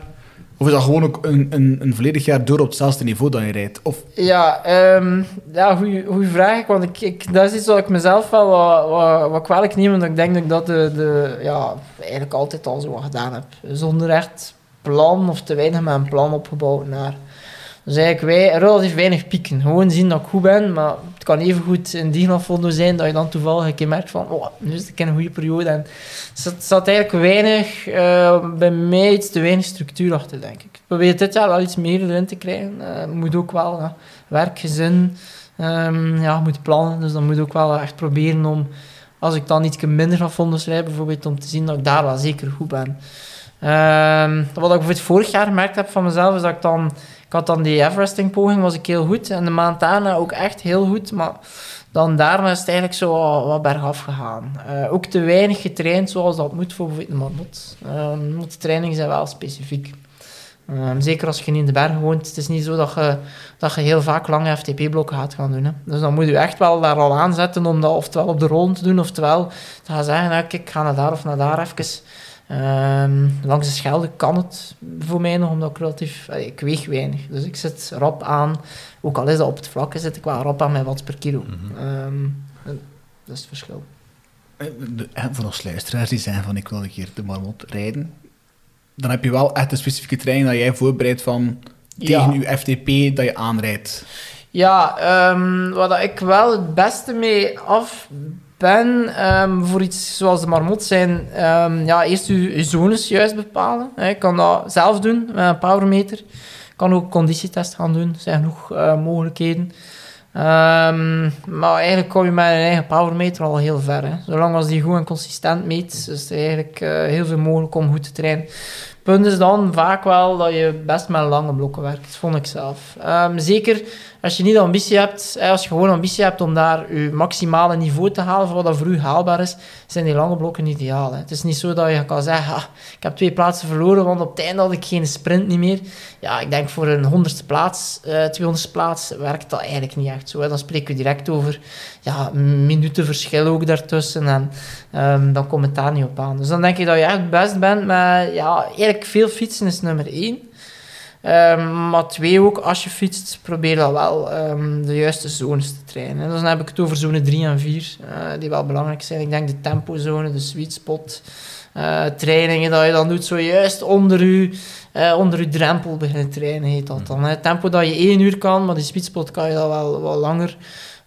Of is dat gewoon ook een volledig jaar door op hetzelfde niveau dat je rijdt? Of? Ja, goeie vraag. Want dat is iets wat ik mezelf wel wat kwalijk neem. Want ik denk dat ik dat eigenlijk altijd al zo wat gedaan heb. Zonder echt plan of te weinig met een plan opgebouwd naar... Dus eigenlijk relatief weinig pieken. Gewoon zien dat ik goed ben, maar het kan even goed in die Granfondo zijn dat je dan toevallig een keer merkt van, nu is het een goede periode. En er zat eigenlijk weinig, bij mij iets te weinig structuur achter, denk ik. Ik probeer dit jaar wel iets meer erin te krijgen. Moet ook wel werk, gezin, moet plannen. Dus dan moet ook wel echt proberen om, als ik dan iets minder Granfondo's rijd, bijvoorbeeld, om te zien dat ik daar wel zeker goed ben. Wat ik voor het vorig jaar gemerkt heb van mezelf, is dat ik dan... Ik had dan die Everesting poging, was ik heel goed. En de maand daarna ook echt heel goed. Maar dan daarna is het eigenlijk zo wat bergaf gegaan. Ook te weinig getraind zoals dat moet voor bijvoorbeeld de Marmotte. Want de trainingen zijn wel specifiek. Zeker als je niet in de bergen woont. Het is niet zo dat je heel vaak lange FTP-blokken gaat gaan doen. Hè. Dus dan moet je echt wel daar al aanzetten om dat oftewel op de rollen te doen. Oftewel te gaan zeggen, nou, kijk, ik ga naar daar of naar daar even... langs de Schelde kan het voor mij nog, omdat ik relatief... ik weeg weinig, dus ik zit rap aan. Ook al is dat op het vlakke, zit ik wel rap aan mijn watts per kilo. Mm-hmm. Dat is het verschil. En voor ons luisteraars die zeggen van, ik wil een keer de Marmotte rijden, dan heb je wel echt een specifieke training dat jij voorbereidt van tegen je FTP dat je aanrijdt. Ja, wat ik wel het beste mee af... ben voor iets zoals de Marmotte zijn, eerst je zones juist bepalen. Je kan dat zelf doen met een powermeter. Je kan ook een conditietest gaan doen, er zijn genoeg mogelijkheden. Maar eigenlijk kom je met een eigen powermeter al heel ver. Hè. Zolang als die goed en consistent meet, is er eigenlijk heel veel mogelijk om goed te trainen. Het punt is dan vaak wel dat je best met lange blokken werkt, vond ik zelf. Zeker als je niet de ambitie hebt, als je gewoon ambitie hebt om daar je maximale niveau te halen, voor wat dat voor u haalbaar is, zijn die lange blokken ideaal. Hè. Het is niet zo dat je kan zeggen, ik heb 2 plaatsen verloren, want op het einde had ik geen sprint niet meer. Ja, ik denk voor een 100ste plaats, 200ste plaats, werkt dat eigenlijk niet echt zo. Hè. Dan spreken we direct over minutenverschil ook daartussen en dan komt het daar niet op aan. Dus dan denk ik dat je echt best bent, maar eigenlijk veel fietsen is nummer 1. Maar 2 ook, als je fietst, probeer dan wel de juiste zones te trainen. Dus dan heb ik het over zone 3 en 4, die wel belangrijk zijn. Ik denk de tempozone, de sweet spot, trainingen dat je dan doet, zojuist onder je drempel beginnen trainen, heet dat dan. Het tempo dat je 1 uur kan, maar die sweet spot kan je dan wel wat langer.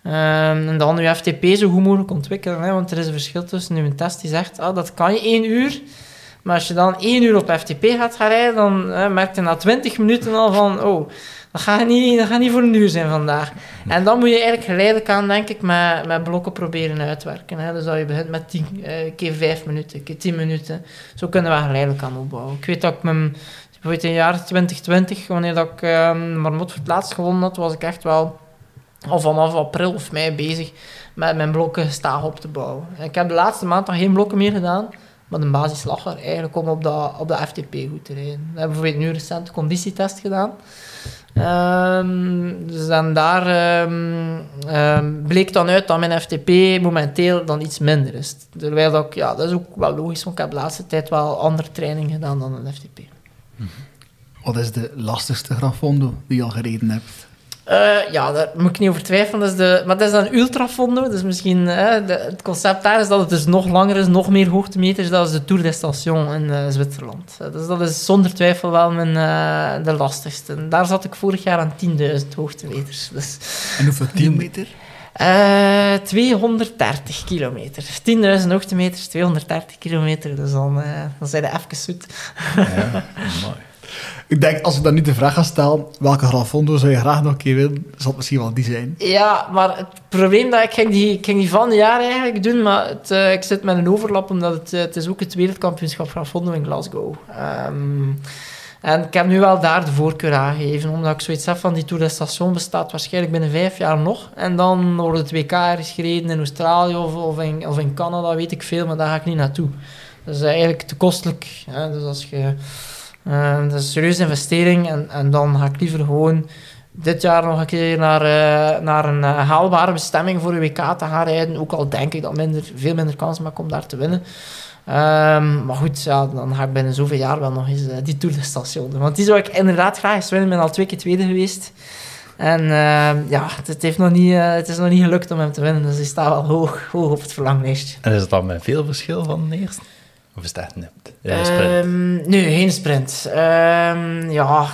En dan je FTP zo goed mogelijk ontwikkelen, hè, want er is een verschil tussen een test die zegt, dat kan je 1 uur. Maar als je dan 1 uur op FTP gaat rijden, dan merk je na 20 minuten al van... Dat gaat niet voor nu zijn vandaag. En dan moet je eigenlijk geleidelijk aan, denk ik, met blokken proberen uitwerken. Hè. Dus dat je begint met 10 keer 5 minuten, keer 10 minuten. Zo kunnen we geleidelijk aan opbouwen. Ik weet dat ik bijvoorbeeld in het jaar 2020, wanneer dat ik Marmotte voor het laatst gewonnen had, was ik echt wel al vanaf april of mei bezig met mijn blokken gestaag op te bouwen. En ik heb de laatste maand al geen blokken meer gedaan, maar de basis lag er eigenlijk om op de FTP goed te rijden. We hebben bijvoorbeeld nu recent een conditietest gedaan. Dus dan daar bleek dan uit dat mijn FTP momenteel dan iets minder is. Terwijl dat, ja, dat is ook wel logisch, want ik heb de laatste tijd wel andere training gedaan dan een FTP. Wat is de lastigste Granfondo die je al gereden hebt? Ja, daar moet ik niet over twijfelen. Maar dat is dan ultrafondo. Dus misschien het concept daar is dat het dus nog langer is, nog meer hoogtemeters. Dat is de Tour des Stations in Zwitserland. Dus dat is zonder twijfel wel de lastigste. Daar zat ik vorig jaar aan 10.000 hoogtemeters. Dus. En hoeveel kilometer? 230 kilometer. 10.000 hoogtemeters, 230 kilometer. Dus dan zijn we even zoet. Ja, mooi. Ik denk, als ik dan nu de vraag ga stellen, welke Granfondo zou je graag nog een keer willen, zal het misschien wel die zijn. Ja, maar het probleem dat ik ging die van het jaar eigenlijk doen, maar ik zit met een overlap, omdat het is ook het wereldkampioenschap Granfondo in Glasgow. En ik heb nu wel daar de voorkeur aangegeven, omdat ik zoiets heb van die Tour de Station bestaat waarschijnlijk binnen 5 jaar nog. En dan wordt het WK ergens gereden in Australië of in Canada, weet ik veel, maar daar ga ik niet naartoe. Dat is eigenlijk te kostelijk. Hè? Dus als je... dat is een serieuze investering en dan ga ik liever gewoon dit jaar nog een keer naar een haalbare bestemming voor de WK te gaan rijden. Ook al denk ik dat veel minder kans maak om daar te winnen. Maar goed, ja, dan ga ik binnen zoveel jaar wel nog eens die Tour de Station doen. Want die zou ik inderdaad graag eens winnen. Ik ben al 2 keer tweede geweest. En ja, het is nog niet gelukt om hem te winnen. Dus die staat wel hoog op het verlanglijstje. En is het dan met veel verschil van de eerste? Of is dat nipt? Nee, geen sprint. Ja,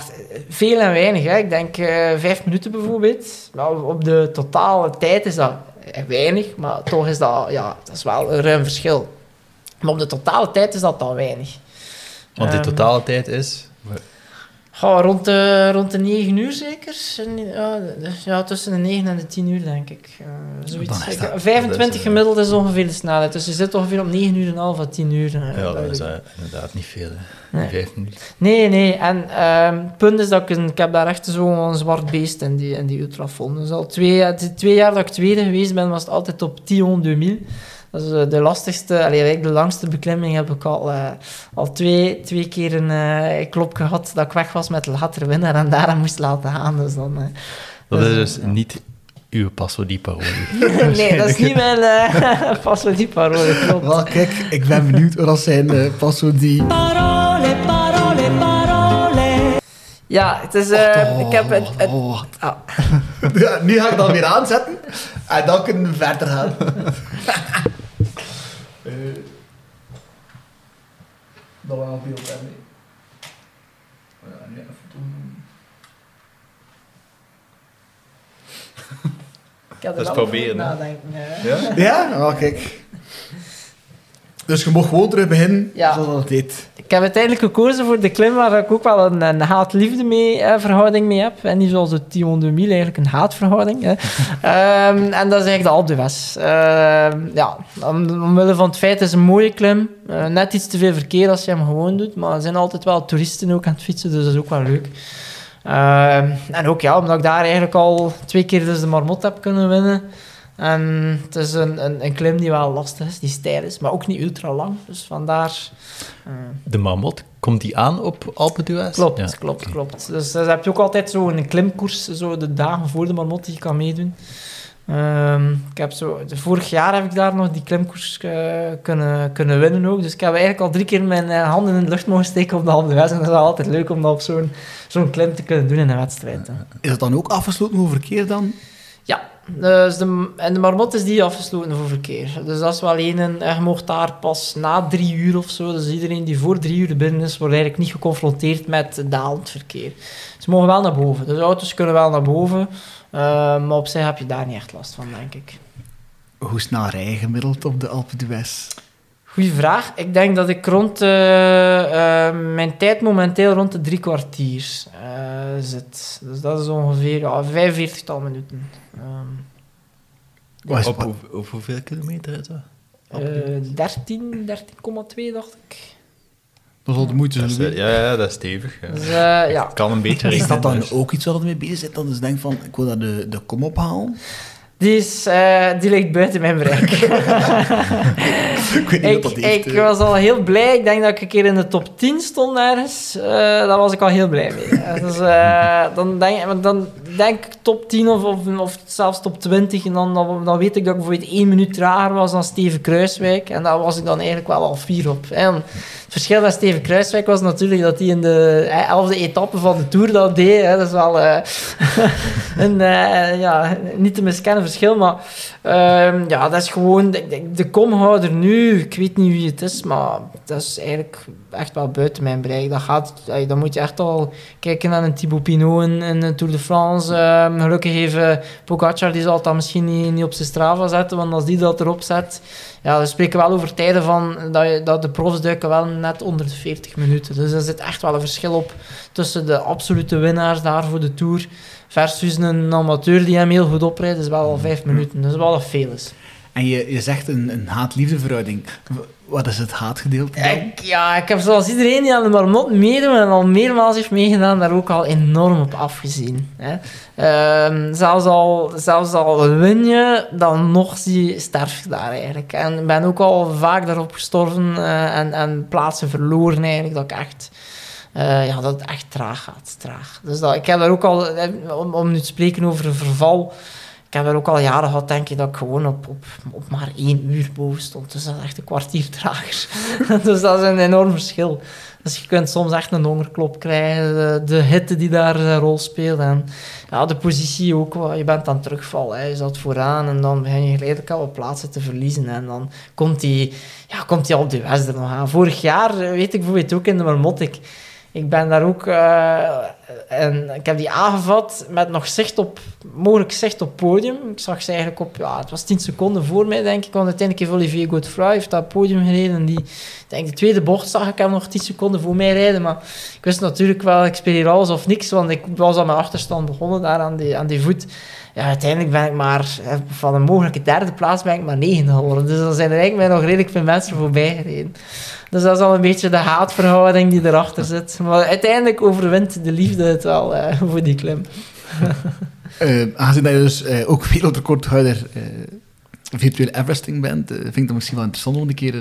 veel en weinig. Hè. Ik denk 5 minuten bijvoorbeeld. Nou, op de totale tijd is dat weinig, maar toch is dat, ja, dat is wel een ruim verschil. Maar op de totale tijd is dat dan weinig. Want die totale tijd is? Ja, rond de 9 uur zeker. Ja, tussen de 9 en de 10 uur, denk ik. Zoiets. 25 gemiddeld is ongeveer de snelheid. Dus je zit ongeveer op 9,5 à 10 uur. Ja, dat is inderdaad niet veel. Hè. Nee. 5 minuten. Nee. En het punt is dat ik heb daar echt zo'n zwart beest in die ultrafondo. Dus al 2 jaar dat ik tweede geweest ben, was het altijd op Thion 2000. Dat is de lastigste, de langste beklimming heb ik al 2 keer een klop gehad dat ik weg was met de latere winnaar en daaraan moest laten gaan. Dus dan, dat is dus niet uw Passo di Parole. Nee, dat is niet mijn Passo di Parole, klopt. Wel, kijk, ik ben benieuwd wat zijn Passo di Parole, parole, parole. Ja, het is... ik heb het Ja, nu ga ik dat weer aanzetten en dan kunnen we verder gaan. Dat wel veel tijd mee. Ja, nu even doen. Ik heb er wel proberen, nadenken. Ja? Ja? Oh, kijk. Dus je mocht gewoon terug beginnen, ja, zoals dat deed. Ik heb uiteindelijk gekozen voor de klim waar ik ook wel een haat-liefde-verhouding mee heb. En niet zoals de Thion 2000, eigenlijk een haatverhouding. Hè. En dat is eigenlijk de Alpe d'Huez. Ja, omwille van het feit, het is een mooie klim. Net iets te veel verkeer als je hem gewoon doet. Maar er zijn altijd wel toeristen ook aan het fietsen, dus dat is ook wel leuk. En ook ja, omdat ik daar eigenlijk al 2 keer dus de Marmotte heb kunnen winnen. En het is een klim die wel lastig is, die steil is, maar ook niet ultra lang. Dus vandaar... De Marmotte, komt die aan op Alpe d'Huez? Klopt, ja. Klopt. Dus dan heb je ook altijd zo'n klimkoers, zo de dagen voor de Marmotte die je kan meedoen. Vorig jaar heb ik daar nog die klimkoers kunnen winnen ook. Dus ik heb eigenlijk al 3 keer mijn handen in de lucht mogen steken op de Alpe d'Huez. En dat is wel altijd leuk om dat op zo'n klim te kunnen doen in een wedstrijd. Is dat dan ook afgesloten voor verkeer dan? Ja. Dus de Marmotte is die afgesloten voor verkeer. Dus dat is wel je mag daar pas na 3 uur of zo. Dus iedereen die voor 3 uur binnen is, wordt eigenlijk niet geconfronteerd met dalend verkeer. Ze mogen wel naar boven. Dus auto's kunnen wel naar boven. Maar op zich heb je daar niet echt last van, denk ik. Hoe snel rij je gemiddeld op de Alpe d'Huez? Goeie vraag. Ik denk dat ik rond mijn tijd momenteel rond de 3 kwartier zit. Dus dat is ongeveer 45-tal minuten. Op hoeveel kilometer is dat? 13,2 dacht ik. Dat is al de moeite. Dat is, ja, dat is stevig. Ja. Dus, ja. Het kan een beetje rekenen. Is dat dan ook iets waar je mee bezig zit? Dan dus denk van, ik wil daar de kom ophalen. Die ligt buiten mijn bereik. Ik weet niet wat dat heeft. Ik was al heel blij. Ik denk dat ik een keer in de top 10 stond ergens. Daar was ik al heel blij mee. Dus, dan denk ik top 10 of zelfs top 20. En dan weet ik dat ik bijvoorbeeld 1 minuut trager was dan Steven Kruiswijk. En daar was ik dan eigenlijk wel al 4 op. En het verschil met Steven Kruiswijk was natuurlijk dat hij in de 11e etappe van de Tour dat deed. Hè. Dat is wel niet te miskennen verschil. Maar dat is gewoon... De komhouder nu, ik weet niet wie het is, maar dat is eigenlijk echt wel buiten mijn bereik. Dan moet je echt al kijken naar een Thibaut Pinot in de Tour de France. Gelukkig even Pogacar, die zal dat misschien niet op zijn Strava zetten, want als die dat erop zet... Ja, we spreken wel over tijden van dat de profs duiken wel net onder de 40 minuten. Dus er zit echt wel een verschil op tussen de absolute winnaars daar voor de Tour versus een amateur die hem heel goed oprijdt. Is wel al 5 minuten, dus wel dat veel is. En je zegt een haat-liefde verhouding. Wat is het haatgedeelte dan? Ik heb zoals iedereen die aan de Marmotte meedoet en al meermaals heeft meegedaan, daar ook al enorm op afgezien. Hè. Zelfs al win je, dan nog sterf je daar eigenlijk. En ik ben ook al vaak daarop gestorven en plaatsen verloren eigenlijk, dat ik echt... dat het echt traag gaat. Dus ik heb daar ook al... Om nu te spreken over een verval... Ik heb er ook al jaren gehad, denk ik, dat ik gewoon op maar 1 uur boven stond. Dus dat is echt een kwartier trager. Dus dat is een enorm verschil. Dus je kunt soms echt een hongerklop krijgen. De hitte die daar een rol speelt. En ja, de positie ook. Je bent aan het terugvallen. Hè. Je zat vooraan en dan begin je geleidelijk al wat plaatsen te verliezen. En dan komt die Alpe d'Huez er nog aan. Vorig jaar, weet ik bijvoorbeeld ook in de Marmotte... Ik ben daar ook... en ik heb die aangevat met nog mogelijk zicht op podium. Ik zag ze eigenlijk op... Ja, het was 10 seconden voor mij, denk ik. Want uiteindelijk heeft Olivier Godefroy heeft dat podium gereden. Die, denk de tweede bocht zag ik hem nog 10 seconden voor mij rijden. Maar ik wist natuurlijk wel, ik speel hier alles of niks. Want ik was aan mijn achterstand begonnen, daar aan die voet. Ja, uiteindelijk ben ik maar... Van een mogelijke derde plaats ben ik maar 9e geworden. Dus dan zijn er eigenlijk nog redelijk veel mensen voorbij gereden. Dus dat is al een beetje de haatverhouding die erachter zit. Maar uiteindelijk overwint de liefde het wel voor die klim. Aangezien dat je dus ook wereldrecordhouder virtuele Everesting bent, vind ik dat misschien wel interessant om een keer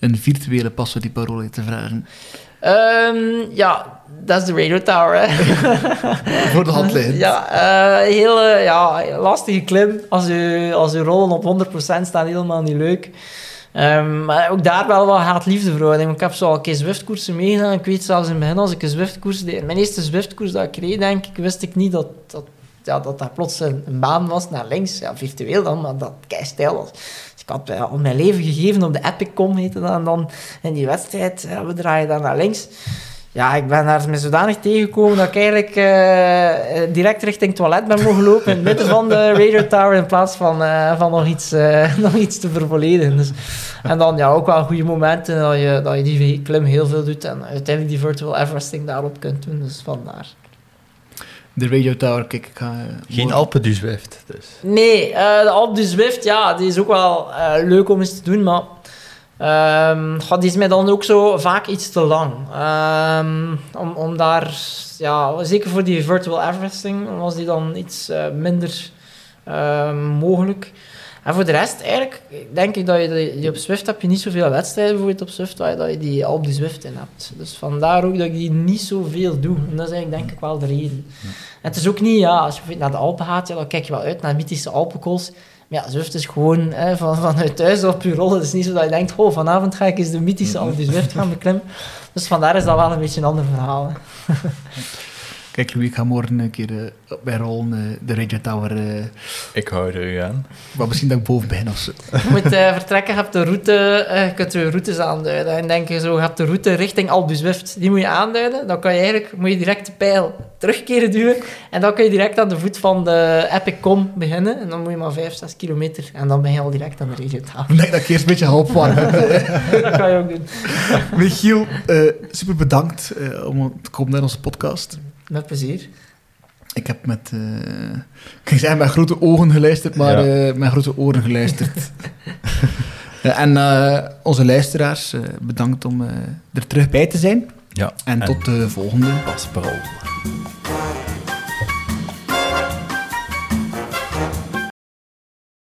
een virtuele Passo di Parole te vragen. Dat is de Radio Tower. Voor de hand liggend. Heel lastige klim. Als je rollen op 100% staan, helemaal niet leuk. Maar ook daar wel wat haat-liefde verhouding. Ik heb zo al een keer Zwift-koersen meegedaan. Ik weet zelfs in het begin, als ik een Zwift-koers deed... Mijn eerste Zwift-koers dat ik reed, denk ik, wist ik niet dat daar plots een baan was naar links. Ja, virtueel dan, maar dat keistijl was. Dus ik had al mijn leven gegeven op de Epic KOM, heette dat. En dan in die wedstrijd, we draaien dan naar links. Ja, ik ben daar me zodanig tegengekomen dat ik eigenlijk direct richting het toilet ben mogen lopen in het midden van de Radio Tower in plaats van nog iets te vervolledigen. Dus, en dan ook wel goede momenten dat je die klim heel veel doet en uiteindelijk die virtual Everesting daarop kunt doen. Dus vandaar. De Radio Tower, kijk, ik ga... Geen Alpe du Zwift, dus. Nee, de Alpe du Zwift, die is ook wel leuk om eens te doen, maar... die is mij dan ook zo vaak iets te lang. Om daar... Ja, zeker voor die virtual Everesting was die dan iets minder mogelijk. En voor de rest, eigenlijk, denk ik dat je op Zwift heb je niet zoveel wedstrijden bijvoorbeeld op Zwift, waar dat je die Alpe Zwift in hebt. Dus vandaar ook dat ik die niet zoveel doe. En dat is eigenlijk, denk ik, wel de reden. Ja. En het is ook niet, als je naar de Alpen gaat, dan kijk je wel uit naar mythische Alpenkools. Maar Zwift is gewoon vanuit thuis op je rol. Het is niet zo dat je denkt, vanavond ga ik eens de mythische Alpe Zwift gaan beklimmen. Dus vandaar is dat wel een beetje een ander verhaal. Kijk, Louis, ik ga morgen een keer op mijn rol de Radio Tower... Ik hou er aan. Maar misschien dat ik boven ben of zo. Je moet vertrekken, je hebt de route... je kunt je routes aanduiden. En denk je zo, je hebt de route richting Alpe du Zwift. Die moet je aanduiden. Dan kan je eigenlijk, moet je direct de pijl terugkeren duwen. En dan kun je direct aan de voet van de Epic KOM beginnen. En dan moet je maar 5-6 kilometer. En dan ben je al direct aan de Radio Tower. Ik denk dat ik eerst een beetje half warm ben. Dat kan je ook doen. Michiel, super bedankt om te komen naar onze podcast. Met plezier. Ik heb met... ik zei mijn grote ogen geluisterd, maar ja. Mijn grote oren geluisterd. En onze luisteraars, bedankt om er terug bij te zijn. Ja. En tot de volgende. Pas parool.